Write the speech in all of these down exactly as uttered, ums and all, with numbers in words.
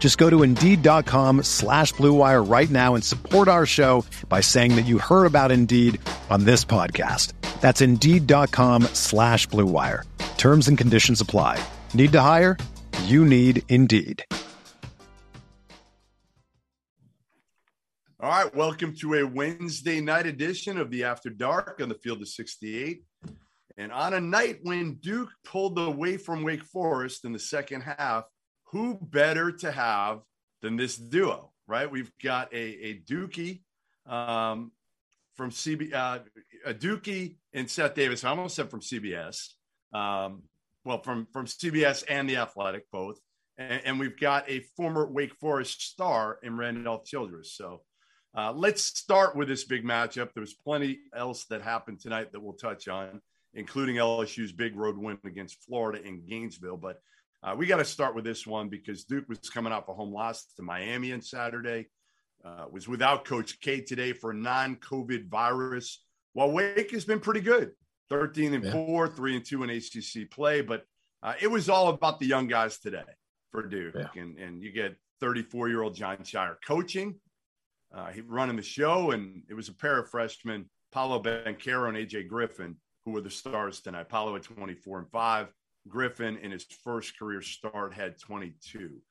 Just go to Indeed.com slash Blue Wire right now and support our show by saying that you heard about Indeed on this podcast. That's Indeed.com slash Blue Wire. Terms and conditions apply. Need to hire? You need Indeed. All right, welcome to a Wednesday night edition of the After Dark on the Field of sixty-eight. And on a night when Duke pulled away from Wake Forest in the second half, who better to have than this duo, right? We've got a, a Dookie um, from C B, uh, a Dookie and Seth Davis. I almost said from C B S. Um, well, from, from C B S and The Athletic, both. And, and we've got a former Wake Forest star in Randall Childress. So uh, let's start with this big matchup. There's plenty else that happened tonight that we'll touch on, including L S U's big road win against Florida in Gainesville. But Uh, we got to start with this one because Duke was coming off a home loss to Miami on Saturday, uh, was without Coach K today for non-COVID virus, while Wake has been pretty good, thirteen and four, three and two in A C C play. But uh, it was all about the young guys today for Duke. Yeah. And, and you get thirty-four-year-old Jon Scheyer coaching, uh, he running the show, and it was a pair of freshmen, Paolo Banchero and A J Griffin, who were the stars tonight. Paolo at twenty-four and five. Griffin, in his first career start, had twenty-two.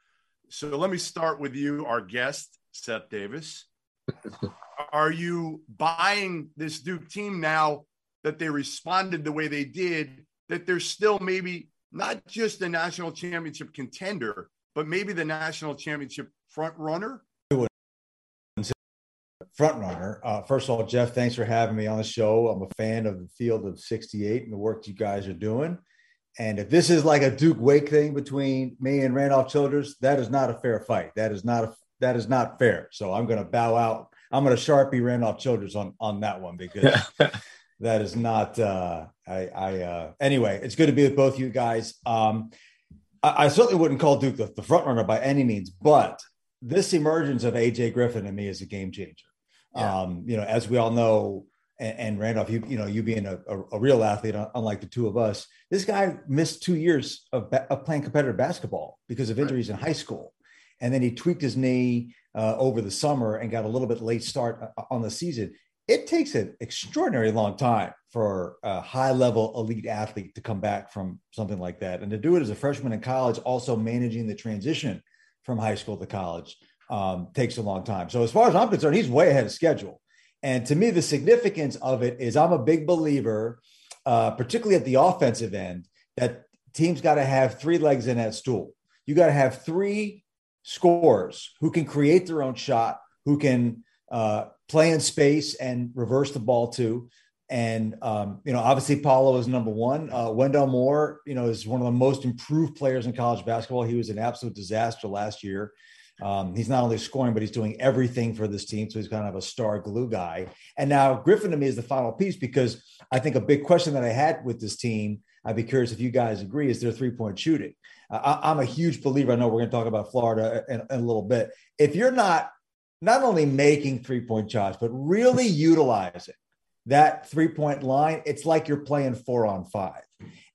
So let me start with you, our guest, Seth Davis. Are you buying this Duke team now that they responded the way they did, that they're still maybe not just a national championship contender, but maybe the national championship front runner? Front runner. Uh, first of all, Jeff, thanks for having me on the show. I'm a fan of the Field of sixty-eight and the work you guys are doing. And if this is like a Duke Wake thing between me and Randolph Childress, that is not a fair fight. That is not a, that is not fair. So I'm going to bow out. I'm going to Sharpie Randolph Childress on, on that one because that is not uh, I, I uh, anyway, it's good to be with both you guys. Um, I, I certainly wouldn't call Duke the, the front runner by any means, but this emergence of A J Griffin in me is a game changer. Yeah. Um, you know, as we all know, And, and Randolph, you, you know, you being a, a, a real athlete, unlike the two of us, this guy missed two years of, ba- of playing competitive basketball because of injuries in high school. And then he tweaked his knee uh, over the summer and got a little bit late start on the season. It takes an extraordinary long time for a high level elite athlete to come back from something like that. And to do it as a freshman in college, also managing the transition from high school to college um, takes a long time. So as far as I'm concerned, he's way ahead of schedule. And to me, the significance of it is I'm a big believer, uh, particularly at the offensive end, that teams got to have three legs in that stool. You got to have three scorers who can create their own shot, who can uh, play in space and reverse the ball to. And, um, you know, obviously Paolo is number one. Uh, Wendell Moore, you know, is one of the most improved players in college basketball. He was an absolute disaster last year. Um, he's not only scoring, but he's doing everything for this team. So he's kind of a star glue guy. And now Griffin to me is the final piece, because I think a big question that I had with this team, I'd be curious if you guys agree, is their three-point shooting. Uh, I, I'm a huge believer. I know we're going to talk about Florida in, in a little bit. If you're not, not only making three-point shots, but really utilizing that three-point line, it's like you're playing four on five.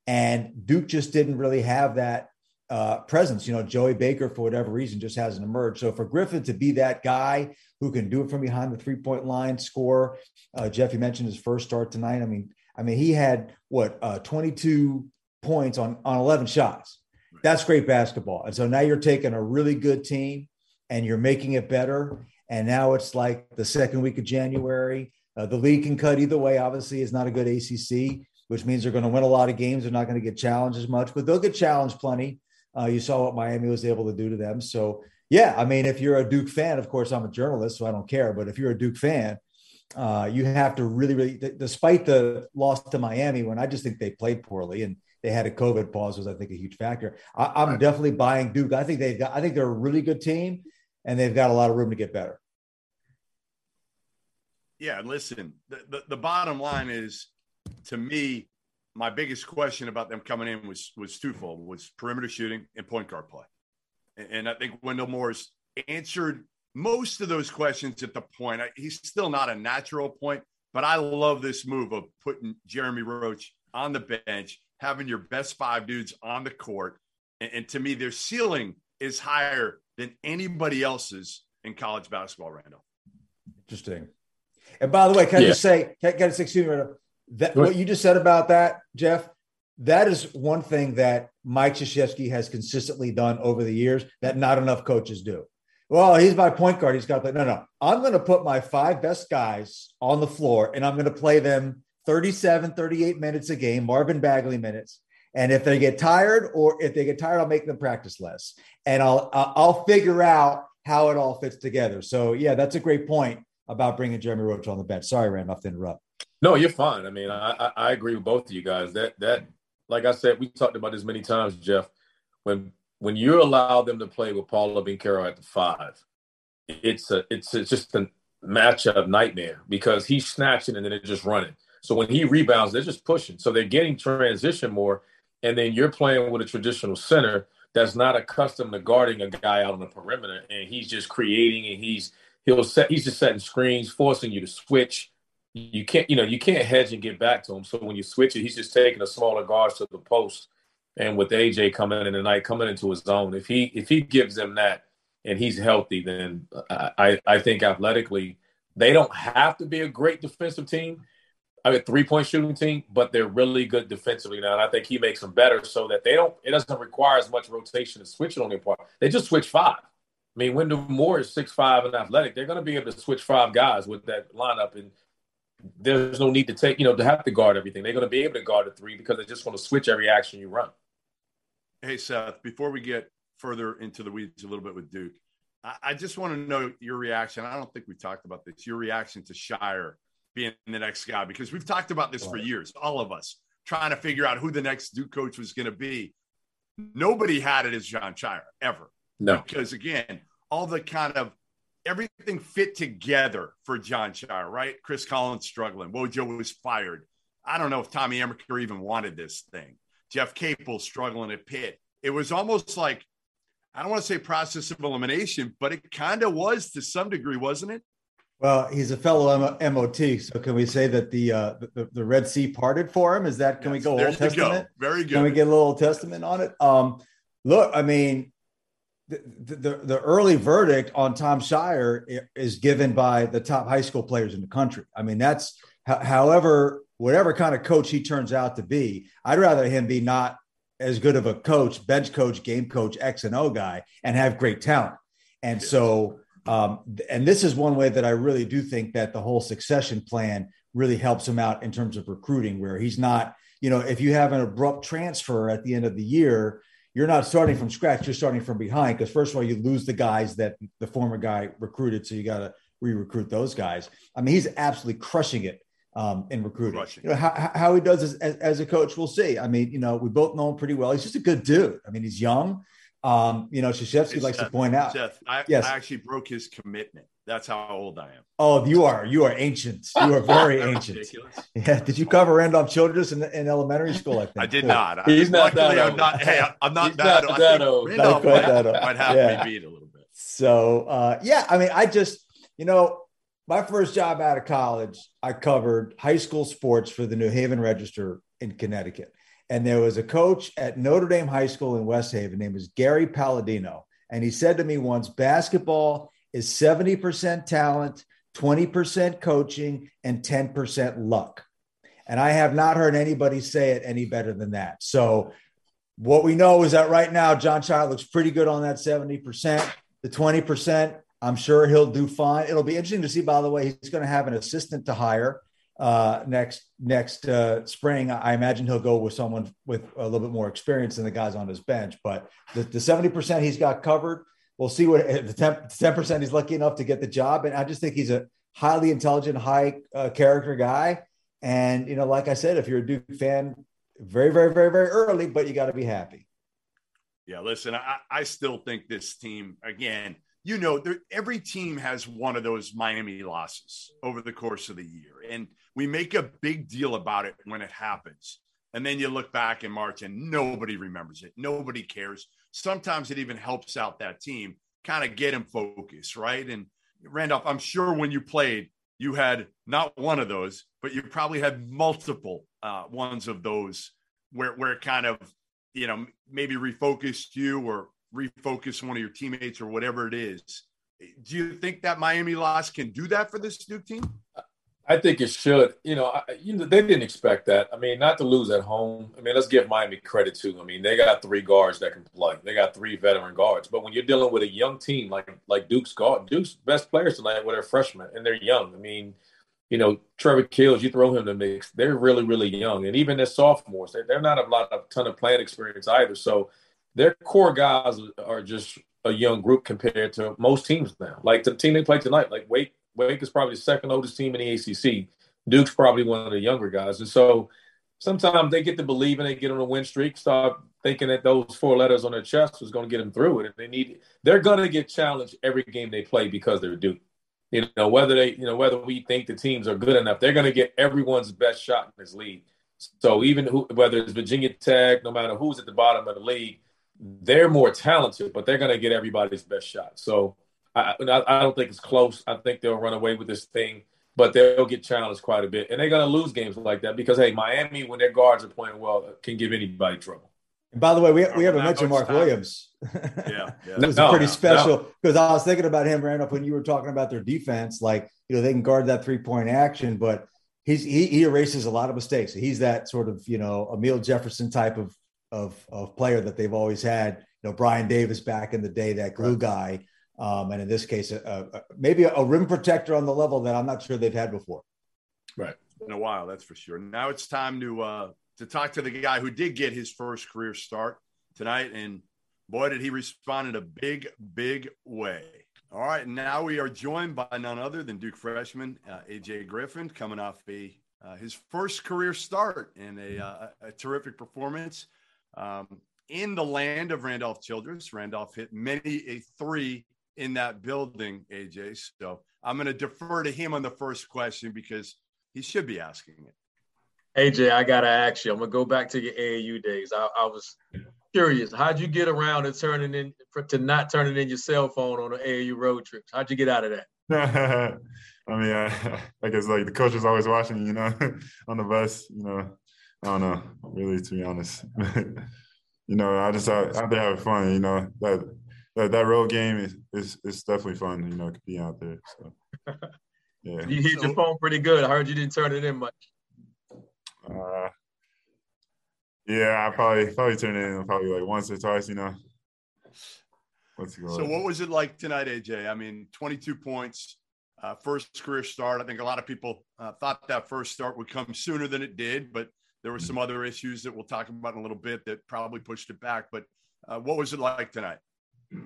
And Duke just didn't really have that Uh, presence. You know, Joey Baker, for whatever reason, just hasn't emerged. So for Griffin to be that guy who can do it from behind the three-point line, score, uh, Jeff, you mentioned his first start tonight. I mean, I mean, he had what uh, twenty-two points on on eleven shots. That's great basketball. And so now you're taking a really good team and you're making it better. And now it's like the second week of January. Uh, the league can cut either way. Obviously, it's not a good A C C. which means they're going to win a lot of games. They're not going to get challenged as much, but they'll get challenged plenty. Uh, you saw what Miami was able to do to them. So, yeah, I mean, if you're a Duke fan, of course, I'm a journalist, so I don't care. But if you're a Duke fan, uh, you have to really, really, d- despite the loss to Miami, when I just think they played poorly and they had a COVID pause was, I think, a huge factor. I- I'm right. definitely buying Duke. I think they've got, I think they're a really good team, and they've got a lot of room to get better. Yeah, listen, the, the, the bottom line is, to me, my biggest question about them coming in was was twofold, was perimeter shooting and point guard play. And, and I think Wendell Moore's answered most of those questions at the point. I, he's still not a natural point, but I love this move of putting Jeremy Roach on the bench, having your best five dudes on the court. And, and to me, their ceiling is higher than anybody else's in college basketball, Randall. Interesting. And by the way, can yeah. I just say, can, can I just excuse me, Randall? That, what you just said about that, Jeff, that is one thing that Mike Krzyzewski has consistently done over the years that not enough coaches do. Well, he's my point guard. He's got that. No, no. I'm going to put my five best guys on the floor, and I'm going to play them thirty-seven, thirty-eight minutes a game, Marvin Bagley minutes. And if they get tired or if they get tired, I'll make them practice less. And I'll I'll figure out how it all fits together. So, yeah, that's a great point about bringing Jeremy Roach on the bench. Sorry, Rand, off to interrupt. No, you're fine. I mean, I, I agree with both of you guys. That that, like I said, we talked about this many times, Jeff. When when you allow them to play with Paolo Banchero at the five, it's a it's a, just a matchup nightmare because he's snatching and then they're just running. So when he rebounds, they're just pushing. So they're getting transition more, and then you're playing with a traditional center that's not accustomed to guarding a guy out on the perimeter, and he's just creating and he's he'll set he's just setting screens, forcing you to switch. You can't, you know, you can't hedge and get back to him. So when you switch it, he's just taking a smaller guard to the post. And with A J coming in tonight, coming into his zone, if he if he gives them that and he's healthy, then I, I think athletically they don't have to be a great defensive team. I mean, three point shooting team, but they're really good defensively now. And I think he makes them better so that they don't. It doesn't require as much rotation and switching on their part. They just switch five. I mean, Wendell Moore is six five and athletic. They're going to be able to switch five guys with that lineup and. There's no need to take, you know, to have to guard everything. They're going to be able to guard a three because they just want to switch every action you run. Hey, Seth, before we get further into the weeds a little bit with Duke, I, I just want to know your reaction. I don't think we talked about this, your reaction to Scheyer being the next guy, because we've talked about this for years, all of us trying to figure out who the next Duke coach was going to be. Nobody had it as Jon Scheyer ever. No, because again, all the kind of everything fit together for Jon Scheyer, right? Chris Collins struggling. Wojo was fired. I don't know if Tommy Amaker even wanted this thing. Jeff Capel struggling at Pitt. It was almost like, I don't want to say process of elimination, but it kind of was to some degree, wasn't it? Well, he's a fellow M O T, so can we say that the uh, the, the Red Sea parted for him? Is that, can yes, we go Old Testament? Go. Very good. Can we get a little Old Testament on it? Um, look, I mean, The, the the early verdict on Tom Scheyer is given by the top high school players in the country. I mean, that's however, whatever kind of coach he turns out to be, I'd rather him be not as good of a coach, bench coach, game coach, X and O guy, and have great talent. And so, um, and this is one way that I really do think that the whole succession plan really helps him out in terms of recruiting, where he's not, you know, if you have an abrupt transfer at the end of the year, you're not starting from scratch. You're starting from behind because, first of all, you lose the guys that the former guy recruited, so you got to re-recruit those guys. I mean, he's absolutely crushing it um, in recruiting. Crushing. You know, how, how he does as, as a coach, we'll see. I mean, you know, we both know him pretty well. He's just a good dude. I mean, he's young. Um, you know, Krzyzewski likes Seth, to point out. Seth, I, yes. I actually broke his commitment. That's how old I am. Oh, you are. You are ancient. You are very ancient. Ridiculous. Yeah. Did you cover Randolph Childress in, in elementary school? I think I did cool. not. I, He's not that old. I'm not, hey, I'm not He's that old. That old. Not quite that old. Might have yeah. me beat a little bit. So, uh, yeah, I mean, I just, you know, my first job out of college, I covered high school sports for the New Haven Register in Connecticut. And there was a coach at Notre Dame High School in West Haven named was Gary Palladino. And he said to me once, basketball is seventy percent talent, twenty percent coaching, and ten percent luck. And I have not heard anybody say it any better than that. So what we know is that right now, Jon Scheyer looks pretty good on that seventy percent. The twenty percent, I'm sure he'll do fine. It'll be interesting to see, by the way, he's going to have an assistant to hire uh, next next uh, spring. I imagine he'll go with someone with a little bit more experience than the guys on his bench. But the, the seventy percent he's got covered, we'll see what the ten percent he's lucky enough to get the job. And I just think he's a highly intelligent, high uh, character guy. And, you know, like I said, if you're a Duke fan, very, very, very, very early, but you got to be happy. Yeah, listen, I, I still think this team, again, you know, there, every team has one of those Miami losses over the course of the year. And we make a big deal about it when it happens. And then you look back in March and nobody remembers it. Nobody cares. Sometimes it even helps out that team, kind of get them focused, right? And Randolph, I'm sure when you played, you had not one of those, but you probably had multiple uh, ones of those where, where it kind of, you know, maybe refocused you or refocused one of your teammates or whatever it is. Do you think that Miami loss can do that for this Duke team? I think it should. You know, I, you know, they didn't expect that. I mean, not to lose at home. I mean, let's give Miami credit, too. I mean, they got three guards that can play. They got three veteran guards. But when you're dealing with a young team like like Duke's guard, Duke's best players tonight were their freshmen, and they're young. I mean, you know, Trevor Keels, you throw him in the mix, they're really, really young. And even their sophomores, they, they're not a lot of ton of playing experience either. So their core guys are just a young group compared to most teams now. Like the team they played tonight, like Wake, Wake is probably the second oldest team in the A C C. Duke's probably one of the younger guys. And so sometimes they get to believe and they get on a win streak, start thinking that those four letters on their chest was going to get them through it. And they need, they're going to get challenged every game they play because they're Duke. You know, whether they, you know, whether we think the teams are good enough, they're going to get everyone's best shot in this league. So even who, whether it's Virginia Tech, no matter who's at the bottom of the league, they're more talented, but they're going to get everybody's best shot. So I, I don't think it's close. I think they'll run away with this thing, but they'll get challenged quite a bit. And they're going to lose games like that because, hey, Miami, when their guards are playing well, can give anybody trouble. And by the way, we, we haven't mentioned Mark Williams. Yeah, yeah. It was no, pretty no, special because no. I was thinking about him, Randolph, when you were talking about their defense. Like, you know, they can guard that three-point action, but he's, he, he erases a lot of mistakes. He's that sort of, you know, Emil Jefferson type of, of, of player that they've always had. You know, Brian Davis back in the day, that glue right. guy. Um, and in this case, uh, uh, maybe a rim protector on the level that I'm not sure they've had before. Right. It's been a while, that's for sure. Now it's time to uh, to talk to the guy who did get his first career start tonight. And boy, did he respond in a big, big way. All right. Now we are joined by none other than Duke freshman uh, A J Griffin, coming off a, uh, his first career start and a, uh, a terrific performance um, in the land of Randolph Childress. Randolph hit many a three in that building, A J. So I'm going to defer to him on the first question because he should be asking it. A J, I got to ask you. I'm going to go back to your A A U days. I, I was curious. How'd you get around to turning in to not turning in your cell phone on an A A U road trip? How'd you get out of that? I mean, I, I guess like the coach was always watching, you know, on the bus, you know. I don't know, really, to be honest. You know, I just out, out there having fun, you know, that That, that road game is, is is definitely fun, you know, to be out there. So, yeah. You hit your phone pretty good. I heard you didn't turn it in much. Uh, yeah, I probably probably turned it in probably like once or twice, you know. Let's go. So, what was it like tonight, A J? I mean, twenty-two points, uh, first career start. I think a lot of people uh, thought that first start would come sooner than it did, but there were some other issues that we'll talk about in a little bit that probably pushed it back. But uh, what was it like tonight? I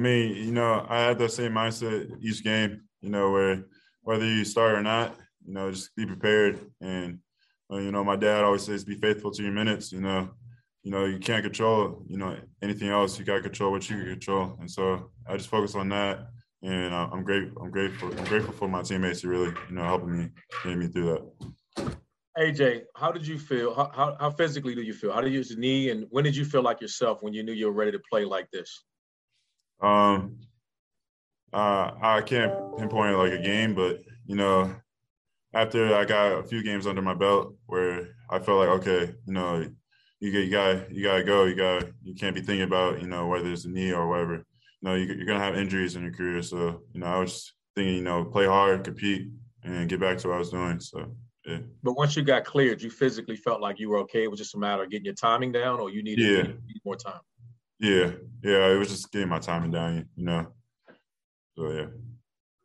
mean, you know, I had that same mindset each game, you know, where whether you start or not, you know, just be prepared. And, uh, you know, my dad always says be faithful to your minutes, you know. You know, you can't control, you know, anything else. You got to control what you can control. And so I just focus on that. And uh, I'm grateful. I'm grateful. I'm grateful for my teammates who really, you know, helping me, getting me through that. A J, how did you feel? How, how, how physically do you feel? How did you use the knee? And when did you feel like yourself when you knew you were ready to play like this? Um, uh, I can't pinpoint like a game, but, you know, after I got a few games under my belt where I felt like, okay, you know, you, you got you got to go. You got you can't be thinking about, you know, whether it's a knee or whatever. You know, you, you're going to have injuries in your career. So, you know, I was just thinking, you know, play hard, compete, and get back to what I was doing. So, yeah. But once you got cleared, you physically felt like you were okay. It was just a matter of getting your timing down or you needed, yeah. you needed more time. Yeah, yeah, it was just getting my timing down, you know. So, yeah.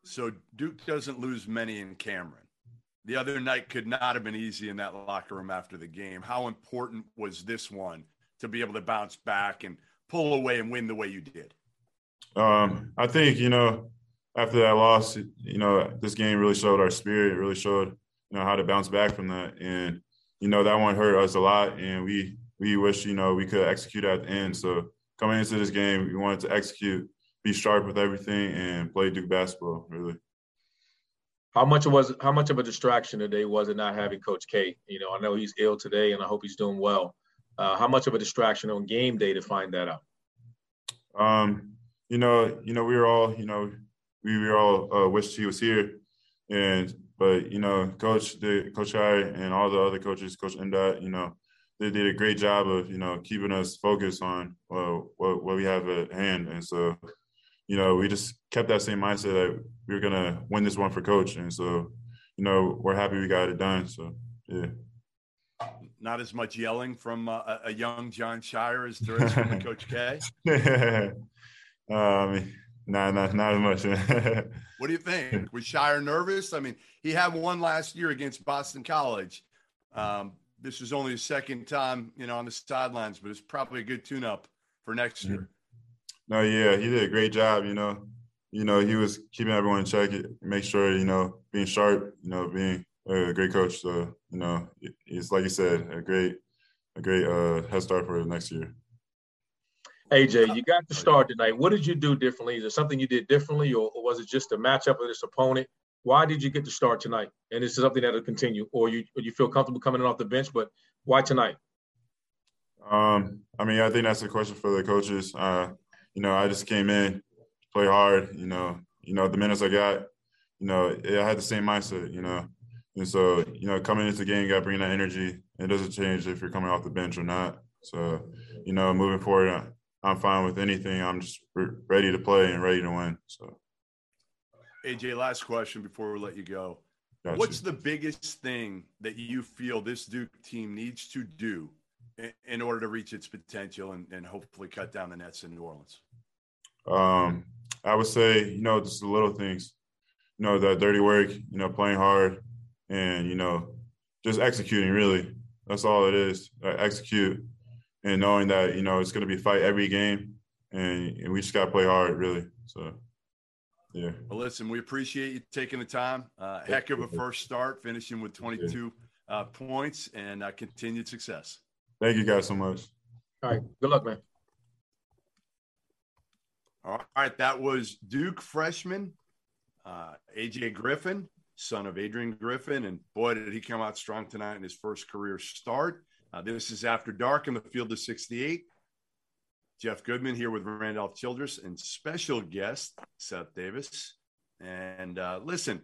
So Duke doesn't lose many in Cameron. The other night could not have been easy in that locker room after the game. How important was this one to be able to bounce back and pull away and win the way you did? Um, I think, you know, after that loss, you know, this game really showed our spirit. It really showed, you know, how to bounce back from that. And, you know, that one hurt us a lot, and we we wish, you know, we could execute at the end. So coming into this game, we wanted to execute, be sharp with everything, and play Duke basketball, really. How much was how much of a distraction today was it not having Coach K? You know, I know he's ill today, and I hope he's doing well. Uh, how much of a distraction on game day to find that out? Um, you know, you know, we were all, you know, we were all uh, wished he was here, and but you know, Coach, the Coach I, and all the other coaches, Coach N D O T, you know, they did a great job of you know keeping us focused on uh, what what we have at hand, and so. You know, we just kept that same mindset that we were going to win this one for Coach. And so, you know, we're happy we got it done. So, yeah. Not as much yelling from uh, a young Jon Scheyer as there is from Coach K? uh, I mean, nah, nah, not as much. What do you think? Was Scheyer nervous? I mean, he had one last year against Boston College. Um, this is only his second time, you know, on the sidelines, but it's probably a good tune-up for next year. Mm-hmm. No, yeah, he did a great job, you know. You know, he was keeping everyone in check, make sure, you know, being sharp, you know, being a great coach. So, you know, it's like you said, a great a great uh, head start for next year. A J, you got the start tonight. What did you do differently? Is there something you did differently, or was it just a matchup with this opponent? Why did you get the start tonight? And this is something that will continue, or you or you feel comfortable coming in off the bench, but why tonight? Um, I mean, I think that's a question for the coaches. Uh You know, I just came in, play hard, you know, you know, the minutes I got, you know, I had the same mindset, you know. And so, you know, coming into the game, you got to bring that energy. It doesn't change if you're coming off the bench or not. So, you know, moving forward, I'm fine with anything. I'm just ready to play and ready to win. So, A J, last question before we let you go. Gotcha. What's the biggest thing that you feel this Duke team needs to do in order to reach its potential and, and hopefully cut down the nets in New Orleans? Um, I would say, you know, just the little things, you know, the dirty work, you know, playing hard and, you know, just executing really. That's all it is, uh, execute and knowing that, you know, it's going to be a fight every game and, and we just got to play hard really. So, yeah. Well, listen, we appreciate you taking the time. Uh, heck of a first start, finishing with twenty-two uh, points and uh, continued success. Thank you guys so much. All right. Good luck, man. All right. That was Duke freshman, uh, A J Griffin, son of Adrian Griffin. And boy, did he come out strong tonight in his first career start. Uh, this is After Dark in the Field of sixty-eight. Jeff Goodman here with Randolph Childress and special guest Seth Davis. And uh, listen,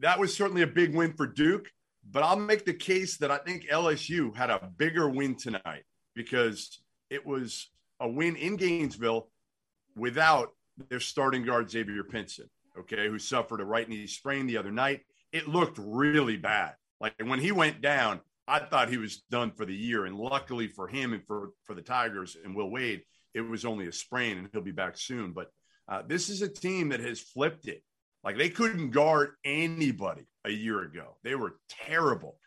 that was certainly a big win for Duke. But I'll make the case that I think L S U had a bigger win tonight because it was a win in Gainesville without their starting guard, Xavier Pinson, okay, who suffered a right knee sprain the other night. It looked really bad. Like when he went down, I thought he was done for the year. And luckily for him and for, for the Tigers and Will Wade, it was only a sprain and he'll be back soon. But uh, this is a team that has flipped it. Like they couldn't guard anybody a year ago. They were terrible,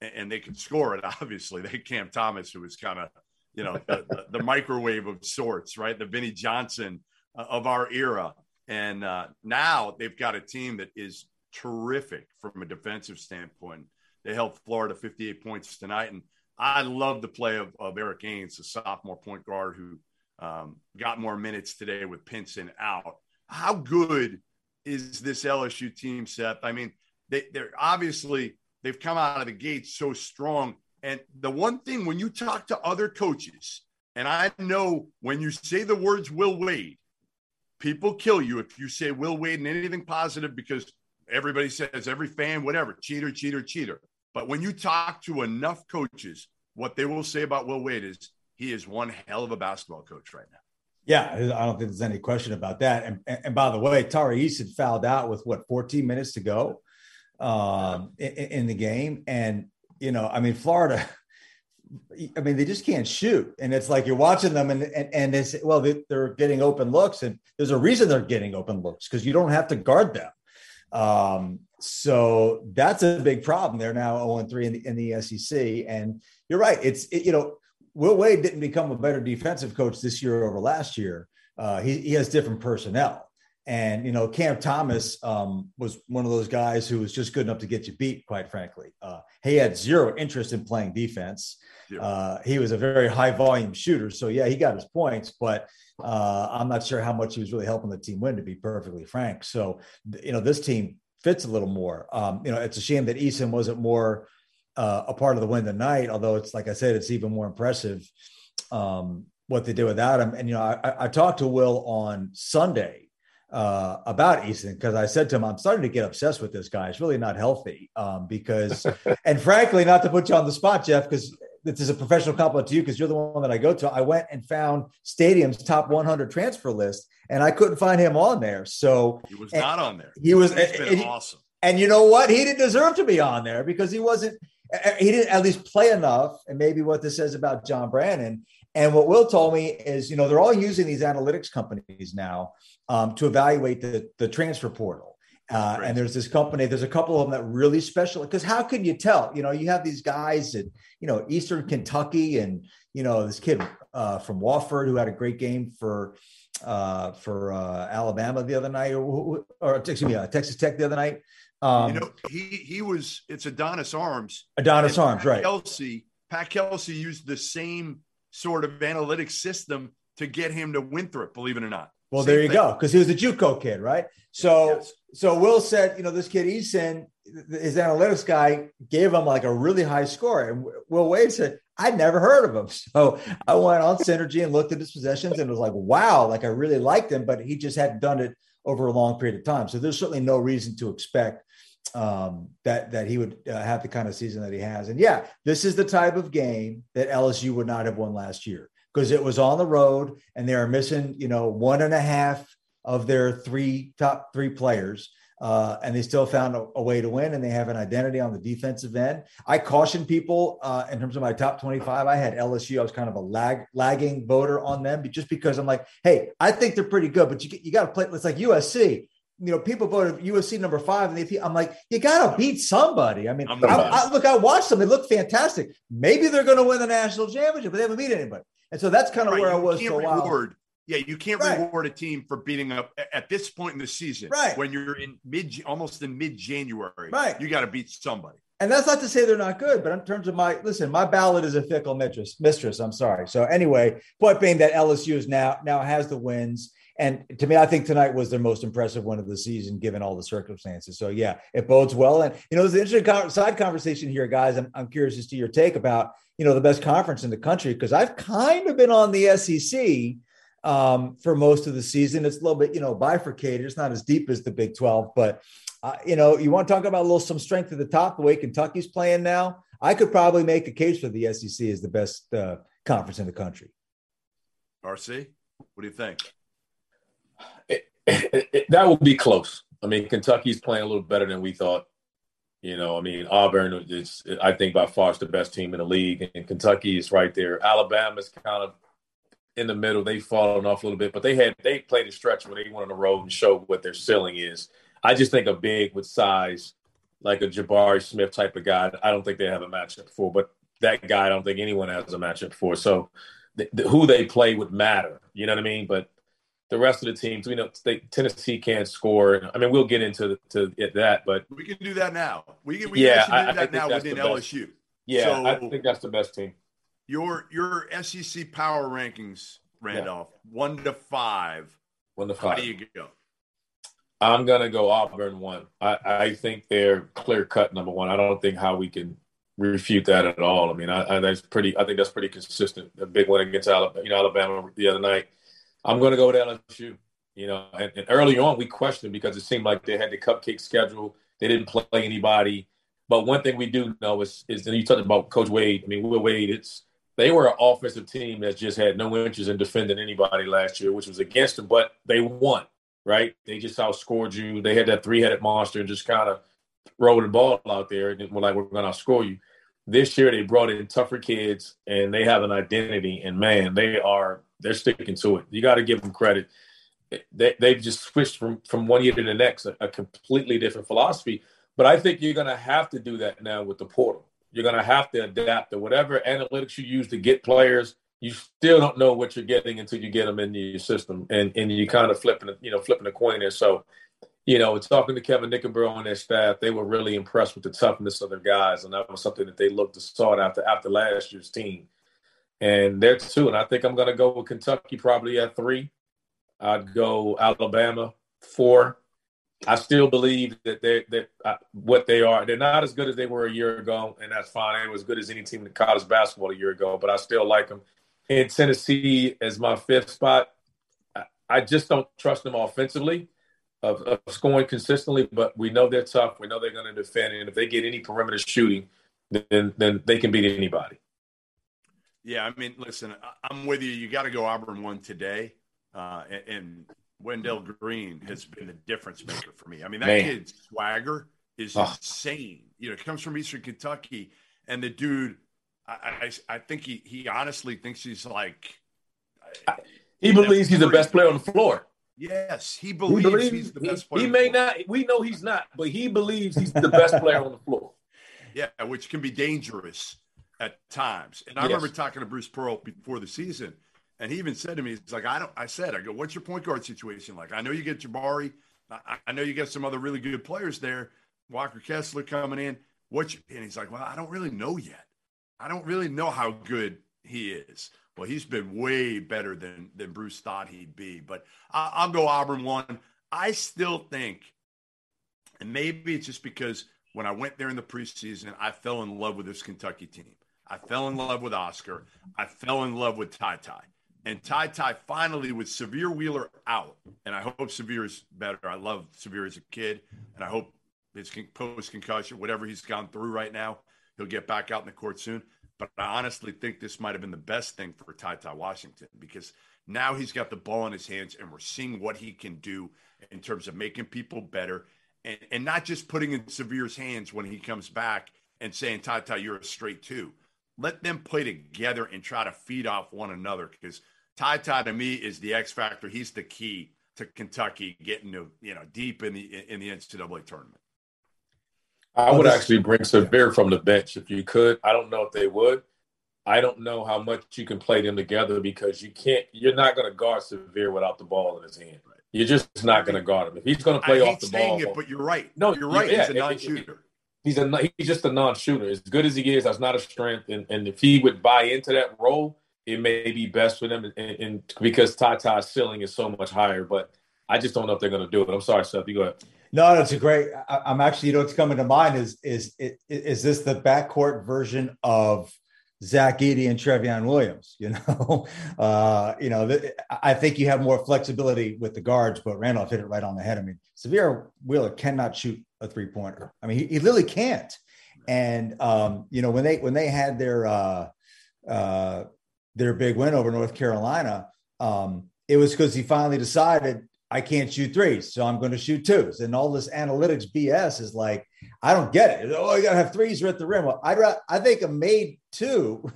and they could score it. Obviously, they had Cam Thomas, who was kind of, you know, the, the, the microwave of sorts, right? The Vinnie Johnson of our era. And uh, now they've got a team that is terrific from a defensive standpoint. They held Florida fifty-eight points tonight, and I love the play of, of Eric Gaines, the sophomore point guard who um, got more minutes today with Pinson out. How good is this L S U team, Seth? I mean, they, they're obviously they've come out of the gate so strong. And the one thing when you talk to other coaches, and I know when you say the words Will Wade, people kill you if you say Will Wade and anything positive because everybody says, every fan, whatever, cheater, cheater, cheater. But when you talk to enough coaches, what they will say about Will Wade is he is one hell of a basketball coach right now. Yeah, I don't think there's any question about that. And, and, and by the way, Tari Eason fouled out with, what, fourteen minutes to go um, in, in the game. And, you know, I mean, Florida, I mean, they just can't shoot. And it's like you're watching them and, and, and it's, well, they, they're getting open looks. And there's a reason they're getting open looks because you don't have to guard them. Um, so that's a big problem. They're now oh and three in the, in the S E C. And you're right. It's, it, you know, Will Wade didn't become a better defensive coach this year over last year. Uh, he, he has different personnel. And, you know, Cam Thomas um, was one of those guys who was just good enough to get you beat, quite frankly. Uh, he had zero interest in playing defense. Yeah. Uh, he was a very high volume shooter. So, yeah, he got his points, but uh, I'm not sure how much he was really helping the team win, to be perfectly frank. So, you know, this team fits a little more. Um, you know, it's a shame that Eason wasn't more uh, a part of the win tonight, although it's, like I said, it's even more impressive um, what they did without him. And, you know, I, I talked to Will on Sunday uh about Eason, because I said to him, I'm starting to get obsessed with this guy. It's really not healthy, um because and frankly, not to put you on the spot, Jeff, because this is a professional compliment to you, because you're the one that I go to. I went and found Stadium's top one hundred transfer list, and I couldn't find him on there. So he was not on there. He was He's been and, awesome. And you know what, he didn't deserve to be on there, because he wasn't he didn't at least play enough. And maybe what this says about John Brannon. And what Will told me is, you know, they're all using these analytics companies now um, to evaluate the, the transfer portal. Uh, right. And there's this company, there's a couple of them that really special, because how can you tell? You know, you have these guys at, you know, Eastern Kentucky, and, you know, this kid uh, from Wofford who had a great game for uh, for uh, Alabama the other night, or, or excuse me, uh, Texas Tech the other night. Um, you know, he he was, it's Adonis Arms. Adonis Arms, Pat right. Kelsey, Pat Kelsey used the same sort of analytic system to get him to Winthrop, believe it or not. Well, Same there you thing. go. Because he was a JUCO kid, right? So, yes. so Will said, you know, this kid Eason, his analytics guy, gave him like a really high score. And Will Wade said, I'd never heard of him. So I went on Synergy and looked at his possessions and was like, wow, like I really liked him, but he just hadn't done it over a long period of time. So there's certainly no reason to expect um, that, that he would uh, have the kind of season that he has. And yeah, this is the type of game that L S U would not have won last year, because it was on the road and they are missing, you know, one and a half of their three top three players. Uh, and they still found a, a way to win, and they have an identity on the defensive end. I caution people uh, in terms of my top twenty-five, I had L S U. I was kind of a lag lagging voter on them, but just because I'm like, hey, I think they're pretty good, but you, you got to play. It's like U S C. You know, people voted U S C number five, and they, I'm like, you got to beat somebody. I mean, I, I, look, I watched them. They look fantastic. Maybe they're going to win the national championship, but they haven't beat anybody. And so that's kind of right. where you I was for a while. Yeah, you can't right. reward a team for beating up at this point in the season. Right. When you're in mid, almost in mid-January, right. you got to beat somebody. And that's not to say they're not good, but in terms of my, listen, my ballot is a fickle mistress, mistress, I'm sorry. So anyway, point being that L S U is now now has the wins. And to me, I think tonight was their most impressive one of the season, given all the circumstances. So, yeah, it bodes well. And, you know, there's an interesting side conversation here, guys. I'm, I'm curious as to your take about, you know, the best conference in the country, because I've kind of been on the S E C um, for most of the season. It's a little bit, you know, bifurcated. It's not as deep as the Big twelve. But, uh, you know, you want to talk about a little some strength at the top, the way Kentucky's playing now. I could probably make a case for the S E C as the best uh, conference in the country. R C, what do you think? It, it, it, that will be close. I mean, Kentucky's playing a little better than we thought. You know, I mean, Auburn is, I think, by far is the best team in the league, and Kentucky is right there. Alabama's kind of in the middle. They've fallen off a little bit, but they had they played a stretch where they went on the road and showed what their ceiling is. I just think a big with size, like a Jabari Smith type of guy, I don't think they have a matchup for. But that guy, I don't think anyone has a matchup for. So th- th- who they play would matter. You know what I mean? But the rest of the teams, we know they, Tennessee can't score. I mean, we'll get into to that, but we can do that now. We can, we yeah, can actually do I, that I now within L S U. Yeah, so I think that's the best team. Your your S E C power rankings, Randolph, yeah. one to five. One to five. How do you go? I'm gonna go Auburn one. I, I think they're clear cut number one. I don't think how we can refute that at all. I mean, I, I that's pretty. I think that's pretty consistent. A big one against Alabama, you know, Alabama the other night. I'm going to go with L S U, you know, and, and early on we questioned because it seemed like they had the cupcake schedule. They didn't play anybody. But one thing we do know is, is and you talked about Coach Wade. I mean, Will Wade, it's, they were an offensive team that just had no interest in defending anybody last year, which was against them, but they won, right? They just outscored you. They had that three-headed monster and just kind of rolled the ball out there and were like, we're going to outscore you. This year they brought in tougher kids and they have an identity, and man, they are – they're sticking to it. You got to give them credit. they, they've just switched from, from one year to the next, a, a completely different philosophy. But I think you're going to have to do that now with the portal. You're going to have to adapt to whatever analytics you use to get players. You still don't know what you're getting until you get them in your system, and, and you're kind of flipping, you know, flipping a coin there. So, you know, talking to Kevin Nickenborough and their staff, they were really impressed with the toughness of their guys, and that was something that they looked to sort after after last year's team. And they're two, and I think I'm going to go with Kentucky probably at three. I'd go Alabama four. I still believe that they that uh, what they are. They're not as good as they were a year ago, and that's fine. They were as good as any team in college basketball a year ago, but I still like them. In Tennessee as my fifth spot, I, I just don't trust them offensively of, of scoring consistently, but we know they're tough. We know they're going to defend, and if they get any perimeter shooting, then then they can beat anybody. Yeah, I mean, listen, I'm with you. You got to go Auburn one today, uh, and, and Wendell Green has been the difference maker for me. I mean, that Man. kid's swagger is oh. insane. You know, it comes from Eastern Kentucky, and the dude, I I, I think he, he honestly thinks he's like – He believes he's the best player on the floor. Yes, he believes, he believes he's the best player. He, he may not – we know he's not, but he believes he's the best player on the floor. Yeah, which can be dangerous at times. And I yes. remember talking to Bruce Pearl before the season, and he even said to me, he's like, I don't, I said, I go, what's your point guard situation like? I know you get Jabari. I, I know you got some other really good players there. Walker Kessler coming in. What? You, and he's like, well, I don't really know yet. I don't really know how good he is. Well, he's been way better than, than Bruce thought he'd be, but I, I'll go Auburn one. I still think, and maybe it's just because when I went there in the preseason, I fell in love with this Kentucky team. I fell in love with Oscar. I fell in love with Ty-Ty. And Ty-Ty finally, with Sahvir Wheeler out, and I hope Sahvir is better. I love Sahvir as a kid, and I hope his post-concussion, whatever he's gone through right now, he'll get back out in the court soon. But I honestly think this might have been the best thing for Ty-Ty Washington, because now he's got the ball in his hands, and we're seeing what he can do in terms of making people better, and, and not just putting in Sahvir's hands when he comes back and saying, Ty-Ty, you're a straight two. Let them play together and try to feed off one another, because Ty-Ty to me is the X factor. He's the key to Kentucky getting to, you know, deep in the in the N C double A tournament. I would actually bring Sahvir from the bench if you could. I don't know if they would. I don't know how much you can play them together, because you can't. You're not going to guard Sahvir without the ball in his hand. Right? You're just not going to guard him if he's going to play I hate off the saying ball. It, but you're right. No, you're right. Yeah, he's a non-shooter. It, it, He's a he's just a non-shooter. As good as he is, that's not a strength. And, and if he would buy into that role, it may be best for them. And, and, and because Ty-Ty's ceiling is so much higher, but I just don't know if they're going to do it. I'm sorry, Seth. You go ahead. No, that's a great. I, I'm actually, you know, what's coming to mind is is is, is this the backcourt version of Zach Edey and Trevion Williams? You know, uh, you know, th- I think you have more flexibility with the guards. But Randolph hit it right on the head. I mean, Sahvir Wheeler cannot shoot a three-pointer. I mean, he, he literally can't. And um, you know, when they when they had their uh, uh, their big win over North Carolina, um, it was because he finally decided, I can't shoot threes, so I'm going to shoot twos. And all this analytics B S is like, I don't get it. Oh, you got to have threes right at the rim. Well, I'd rather, I think a made two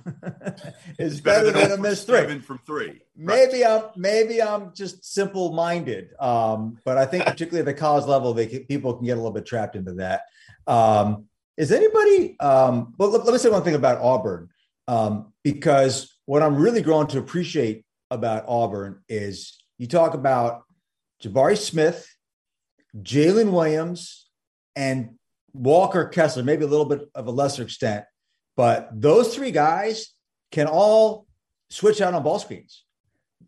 is better, better than, than a missed three. Seven from three. Maybe right. I'm maybe I'm just simple minded, um, but I think particularly at the college level, they can, people can get a little bit trapped into that. Um, is anybody? Um, but let, let me say one thing about Auburn, um, because what I'm really growing to appreciate about Auburn is you talk about Jabari Smith, Jalen Williams, and Walker Kessler, maybe a little bit of a lesser extent, but those three guys can all switch out on ball screens.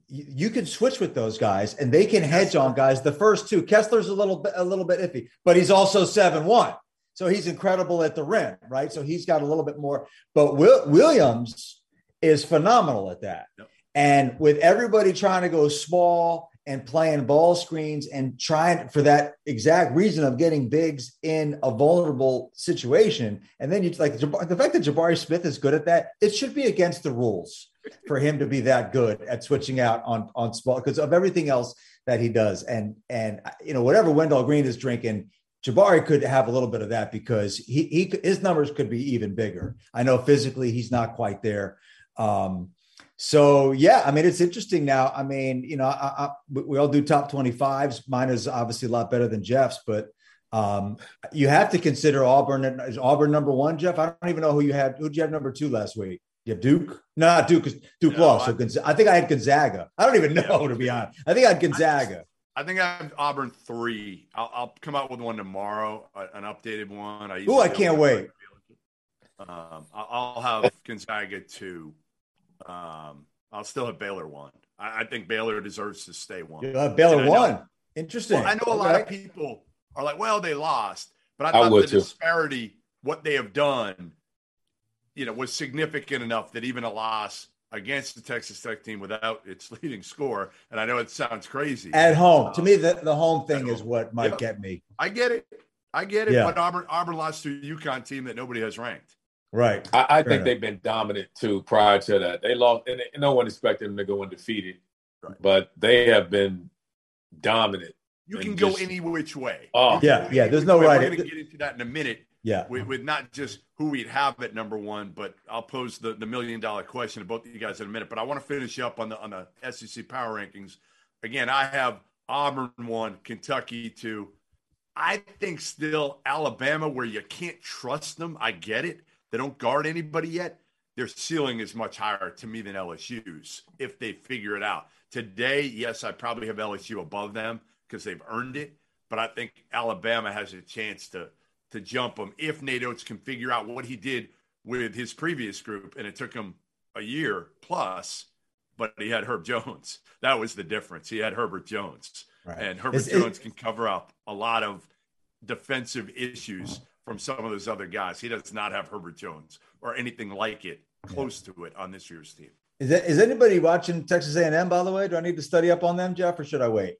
You, you can switch with those guys, and they can hedge on guys. The first two, Kessler's a little bit, a little bit iffy, but he's also seven one, so he's incredible at the rim, right? So he's got a little bit more, but Will, Williams is phenomenal at that. Yep. And with everybody trying to go small and playing ball screens and trying for that exact reason of getting bigs in a vulnerable situation. And then you like the fact that Jabari Smith is good at that, it should be against the rules for him to be that good at switching out on, on small because of everything else that he does. And, and, you know, whatever Wendell Green is drinking, Jabari could have a little bit of that because he, he his numbers could be even bigger. I know physically he's not quite there. Um, So, yeah, I mean, it's interesting now. I mean, you know, I, I, we all do top twenty-fives. Mine is obviously a lot better than Jeff's, but um, you have to consider Auburn. Is Auburn number one, Jeff? I don't even know who you had. Who did you have number two last week? You have Duke? No, not Duke. Duke no, lost. I, so Gonz- I think I had Gonzaga. I don't even know, yeah, to be honest. I think I had Gonzaga. I, I think I have Auburn three. I'll, I'll come out with one tomorrow, an updated one. Oh, I can't wait. Um, I'll have Gonzaga two. Um, I'll still have Baylor one. I, I think Baylor deserves to stay one. Uh, Baylor one. Interesting. Well, I know a okay. lot of people are like, well, they lost. But I thought I would the too. disparity, what they have done, you know, was significant enough that even a loss against the Texas Tech team without its leading scorer, and I know it sounds crazy. At home. Um, to me, the, the home thing is what might yeah. get me. I get it. I get it. Yeah. But Auburn, Auburn lost to a UConn team that nobody has ranked. Right. I, I think enough. they've been dominant, too, prior to that. They lost, and no one expected them to go undefeated, right. but they have been dominant. You can just, go any which way. Oh, yeah, yeah, there's no way. right. We're going to get into that in a minute yeah. with, with not just who we'd have at number one, but I'll pose the, the million-dollar question to both of you guys in a minute. But I want to finish up on the, on the S E C power rankings. Again, I have Auburn one, Kentucky two. I think still Alabama, where you can't trust them, I get it. They don't guard anybody yet. Their ceiling is much higher to me than L S U's if they figure it out. Today, yes, I probably have L S U above them because they've earned it, but I think Alabama has a chance to, to jump them if Nate Oates can figure out what he did with his previous group, and it took him a year plus, but he had Herb Jones. That was the difference. He had Herbert Jones, right. and Herbert it's, Jones it, can cover up a lot of defensive issues from some of those other guys. He does not have Herbert Jones or anything like it, close yeah. to it on this year's team. Is, that, is anybody watching Texas A and M, by the way? Do I need to study up on them, Jeff, or should I wait?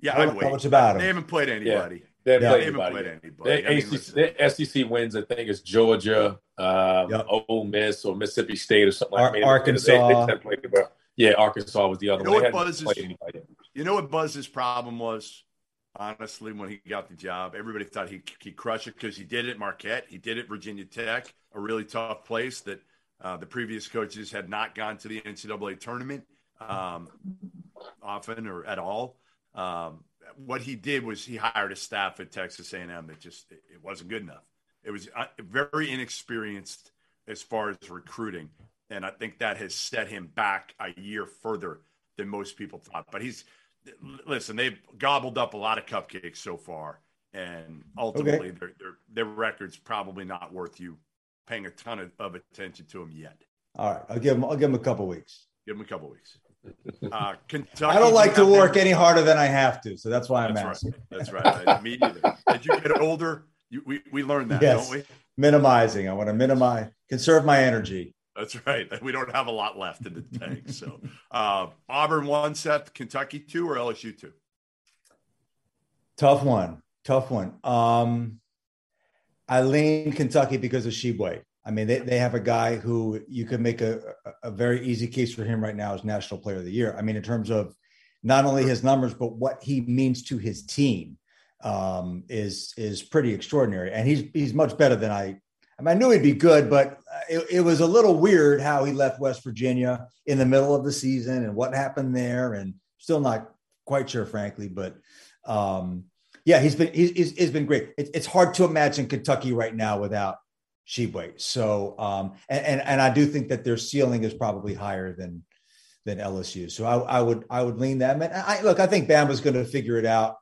Yeah, I'd wait. Much about they them. haven't played anybody. Yeah. They haven't, yeah. played, they haven't anybody. played anybody. Their, I mean, A C C, their S E C wins, I think it's Georgia, um, yep. Ole Miss, or Mississippi State or something Ar- like that. Arkansas. They, they played about, yeah, Arkansas was the other you know one. What Buzz's, you know what Buzz's problem was? Honestly, when he got the job, everybody thought he he'd crush it because he did it at Marquette. He did it at Virginia Tech, a really tough place that uh, the previous coaches had not gone to the N C double A tournament um, often or at all. Um, what he did was he hired a staff at Texas A and M that just it, it wasn't good enough. It was very inexperienced as far as recruiting, and I think that has set him back a year further than most people thought. But he's Listen, they've gobbled up a lot of cupcakes so far, and ultimately okay. their, their their record's probably not worth you paying a ton of, of attention to them yet. All right, I'll give them. I'll give them a couple weeks. Give them a couple weeks. Uh, Kentucky. I don't like to work any harder than I have to, so that's why I'm that's asking. Right. That's right. right. Me neither. As you get older, you, we we learn that, yes. don't we? Minimizing. I want to minimize, conserve my energy. That's right. We don't have a lot left in the tank. So uh, Auburn one, Seth, Kentucky two, or L S U two? Tough one. Tough one. Um, I lean Kentucky because of Tshiebwe. I mean, they, they have a guy who you can make a, a very easy case for him right now as National Player of the Year. I mean, in terms of not only his numbers, but what he means to his team um, is is pretty extraordinary. And he's he's much better than I I mean, I knew he'd be good, but it, it was a little weird how he left West Virginia in the middle of the season and what happened there. And still not quite sure, frankly, but um, yeah, he's been, he's, he's been great. It, it's hard to imagine Kentucky right now without Tshiebwe. So, um, and, and, and I do think that their ceiling is probably higher than, than L S U. So I, I would, I would lean that. Man, I, look, I think Bama's going to figure it out.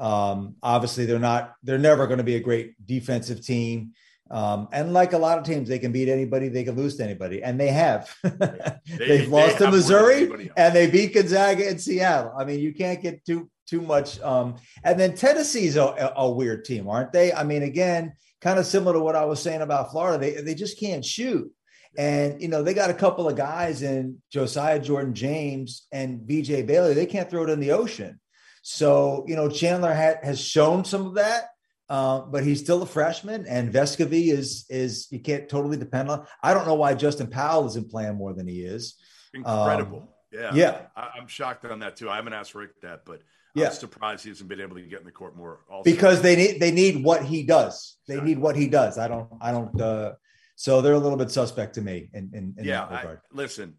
Um, obviously they're not, they're never going to be a great defensive team. Um, and like a lot of teams, they can beat anybody, they can lose to anybody, and they have. They've they, lost they to Missouri, and they beat Gonzaga in Seattle. I mean, you can't get too too much. Um, and then Tennessee's a, a weird team, aren't they? I mean, again, kind of similar to what I was saying about Florida. They they just can't shoot. And, you know, they got a couple of guys in Josiah Jordan-James and B J Bailey. They can't throw it in the ocean. So, you know, Chandler ha- has shown some of that. Uh, but he's still a freshman, and Vescovy is, is you can't totally depend on. I don't know why Justin Powell isn't playing more than he is. Incredible. Um, yeah. Yeah. I, I'm shocked on that, too. I haven't asked Rick that, but yeah. I'm surprised he hasn't been able to get in the court more. Also. Because they need, they need what he does. They need what he does. I don't, I don't. Uh, so they're a little bit suspect to me. In, in, in yeah. That regard. I, listen,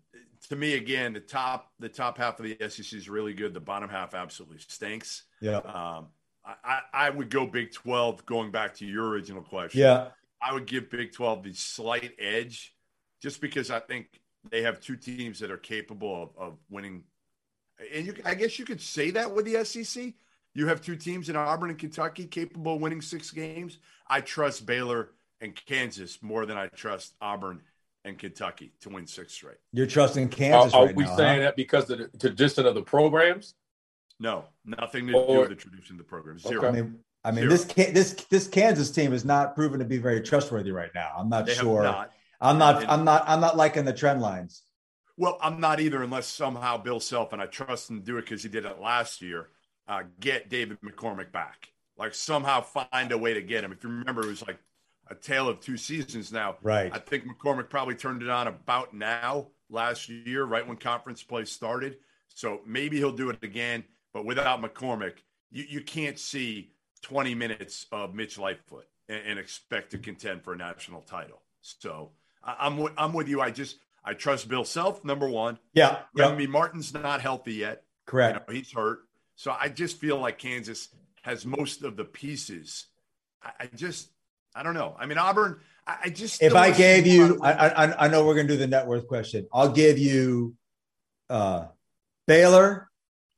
to me, again, the top the top half of the S E C is really good. The bottom half absolutely stinks. Yeah. Um, I, I would go Big twelve, going back to your original question. Yeah. I would give Big twelve the slight edge just because I think they have two teams that are capable of, of winning. And you, I guess you could say that with the S E C. You have two teams in Auburn and Kentucky capable of winning six games. I trust Baylor and Kansas more than I trust Auburn and Kentucky to win six straight. You're trusting Kansas? Are, are right we now, saying huh? that because of the tradition of the programs? No, nothing to or, do with the tradition of the programs. Zero. Okay. I mean, I mean this this this Kansas team is not proven to be very trustworthy right now. I'm not they sure. Not. I'm not. And, I'm not. I'm not liking the trend lines. Well, I'm not either, unless somehow Bill Self, and I trust him to do it because he did it last year, uh, get David McCormick back. Like somehow find a way to get him. If you remember, it was like a tale of two seasons now. Right. I think McCormick probably turned it on about now last year, right when conference play started. So maybe he'll do it again. But without McCormick, you, you can't see twenty minutes of Mitch Lightfoot and, and expect to contend for a national title. So I, I'm with, I'm with you. I just I trust Bill Self, number one. Yeah, yeah. I mean, Martin's not healthy yet. Correct. You know, he's hurt. So I just feel like Kansas has most of the pieces. I, I just I don't know. I mean, Auburn. I, I just if I gave you, I, I I know we're gonna do the net worth question. I'll give you uh, Baylor.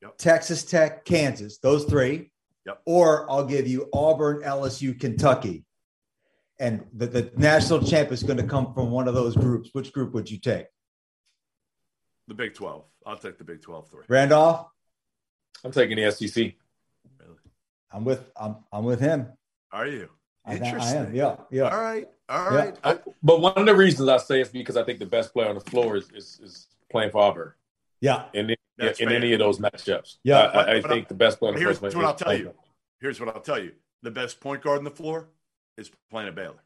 Yep. Texas Tech, Kansas, those three. Yep. Or I'll give you Auburn, L S U, Kentucky. And the, the national champ is going to come from one of those groups. Which group would you take? The Big twelve. I'll take the Big twelve three. Randolph? I'm taking the S E C. Really? I'm with I'm I'm with him. Are you? Interesting. I, I am. Yeah. Yeah. All right. All right. Yeah. I, but one of the reasons I say it's because I think the best player on the floor is is, is playing for Auburn. Yeah. And it, Yeah, in fair. Any of those matchups. Yeah, I, but, I but think I, the best player. Here's what I'll tell you. Guard. Here's what I'll tell you. The best point guard on the floor is playing at Baylor.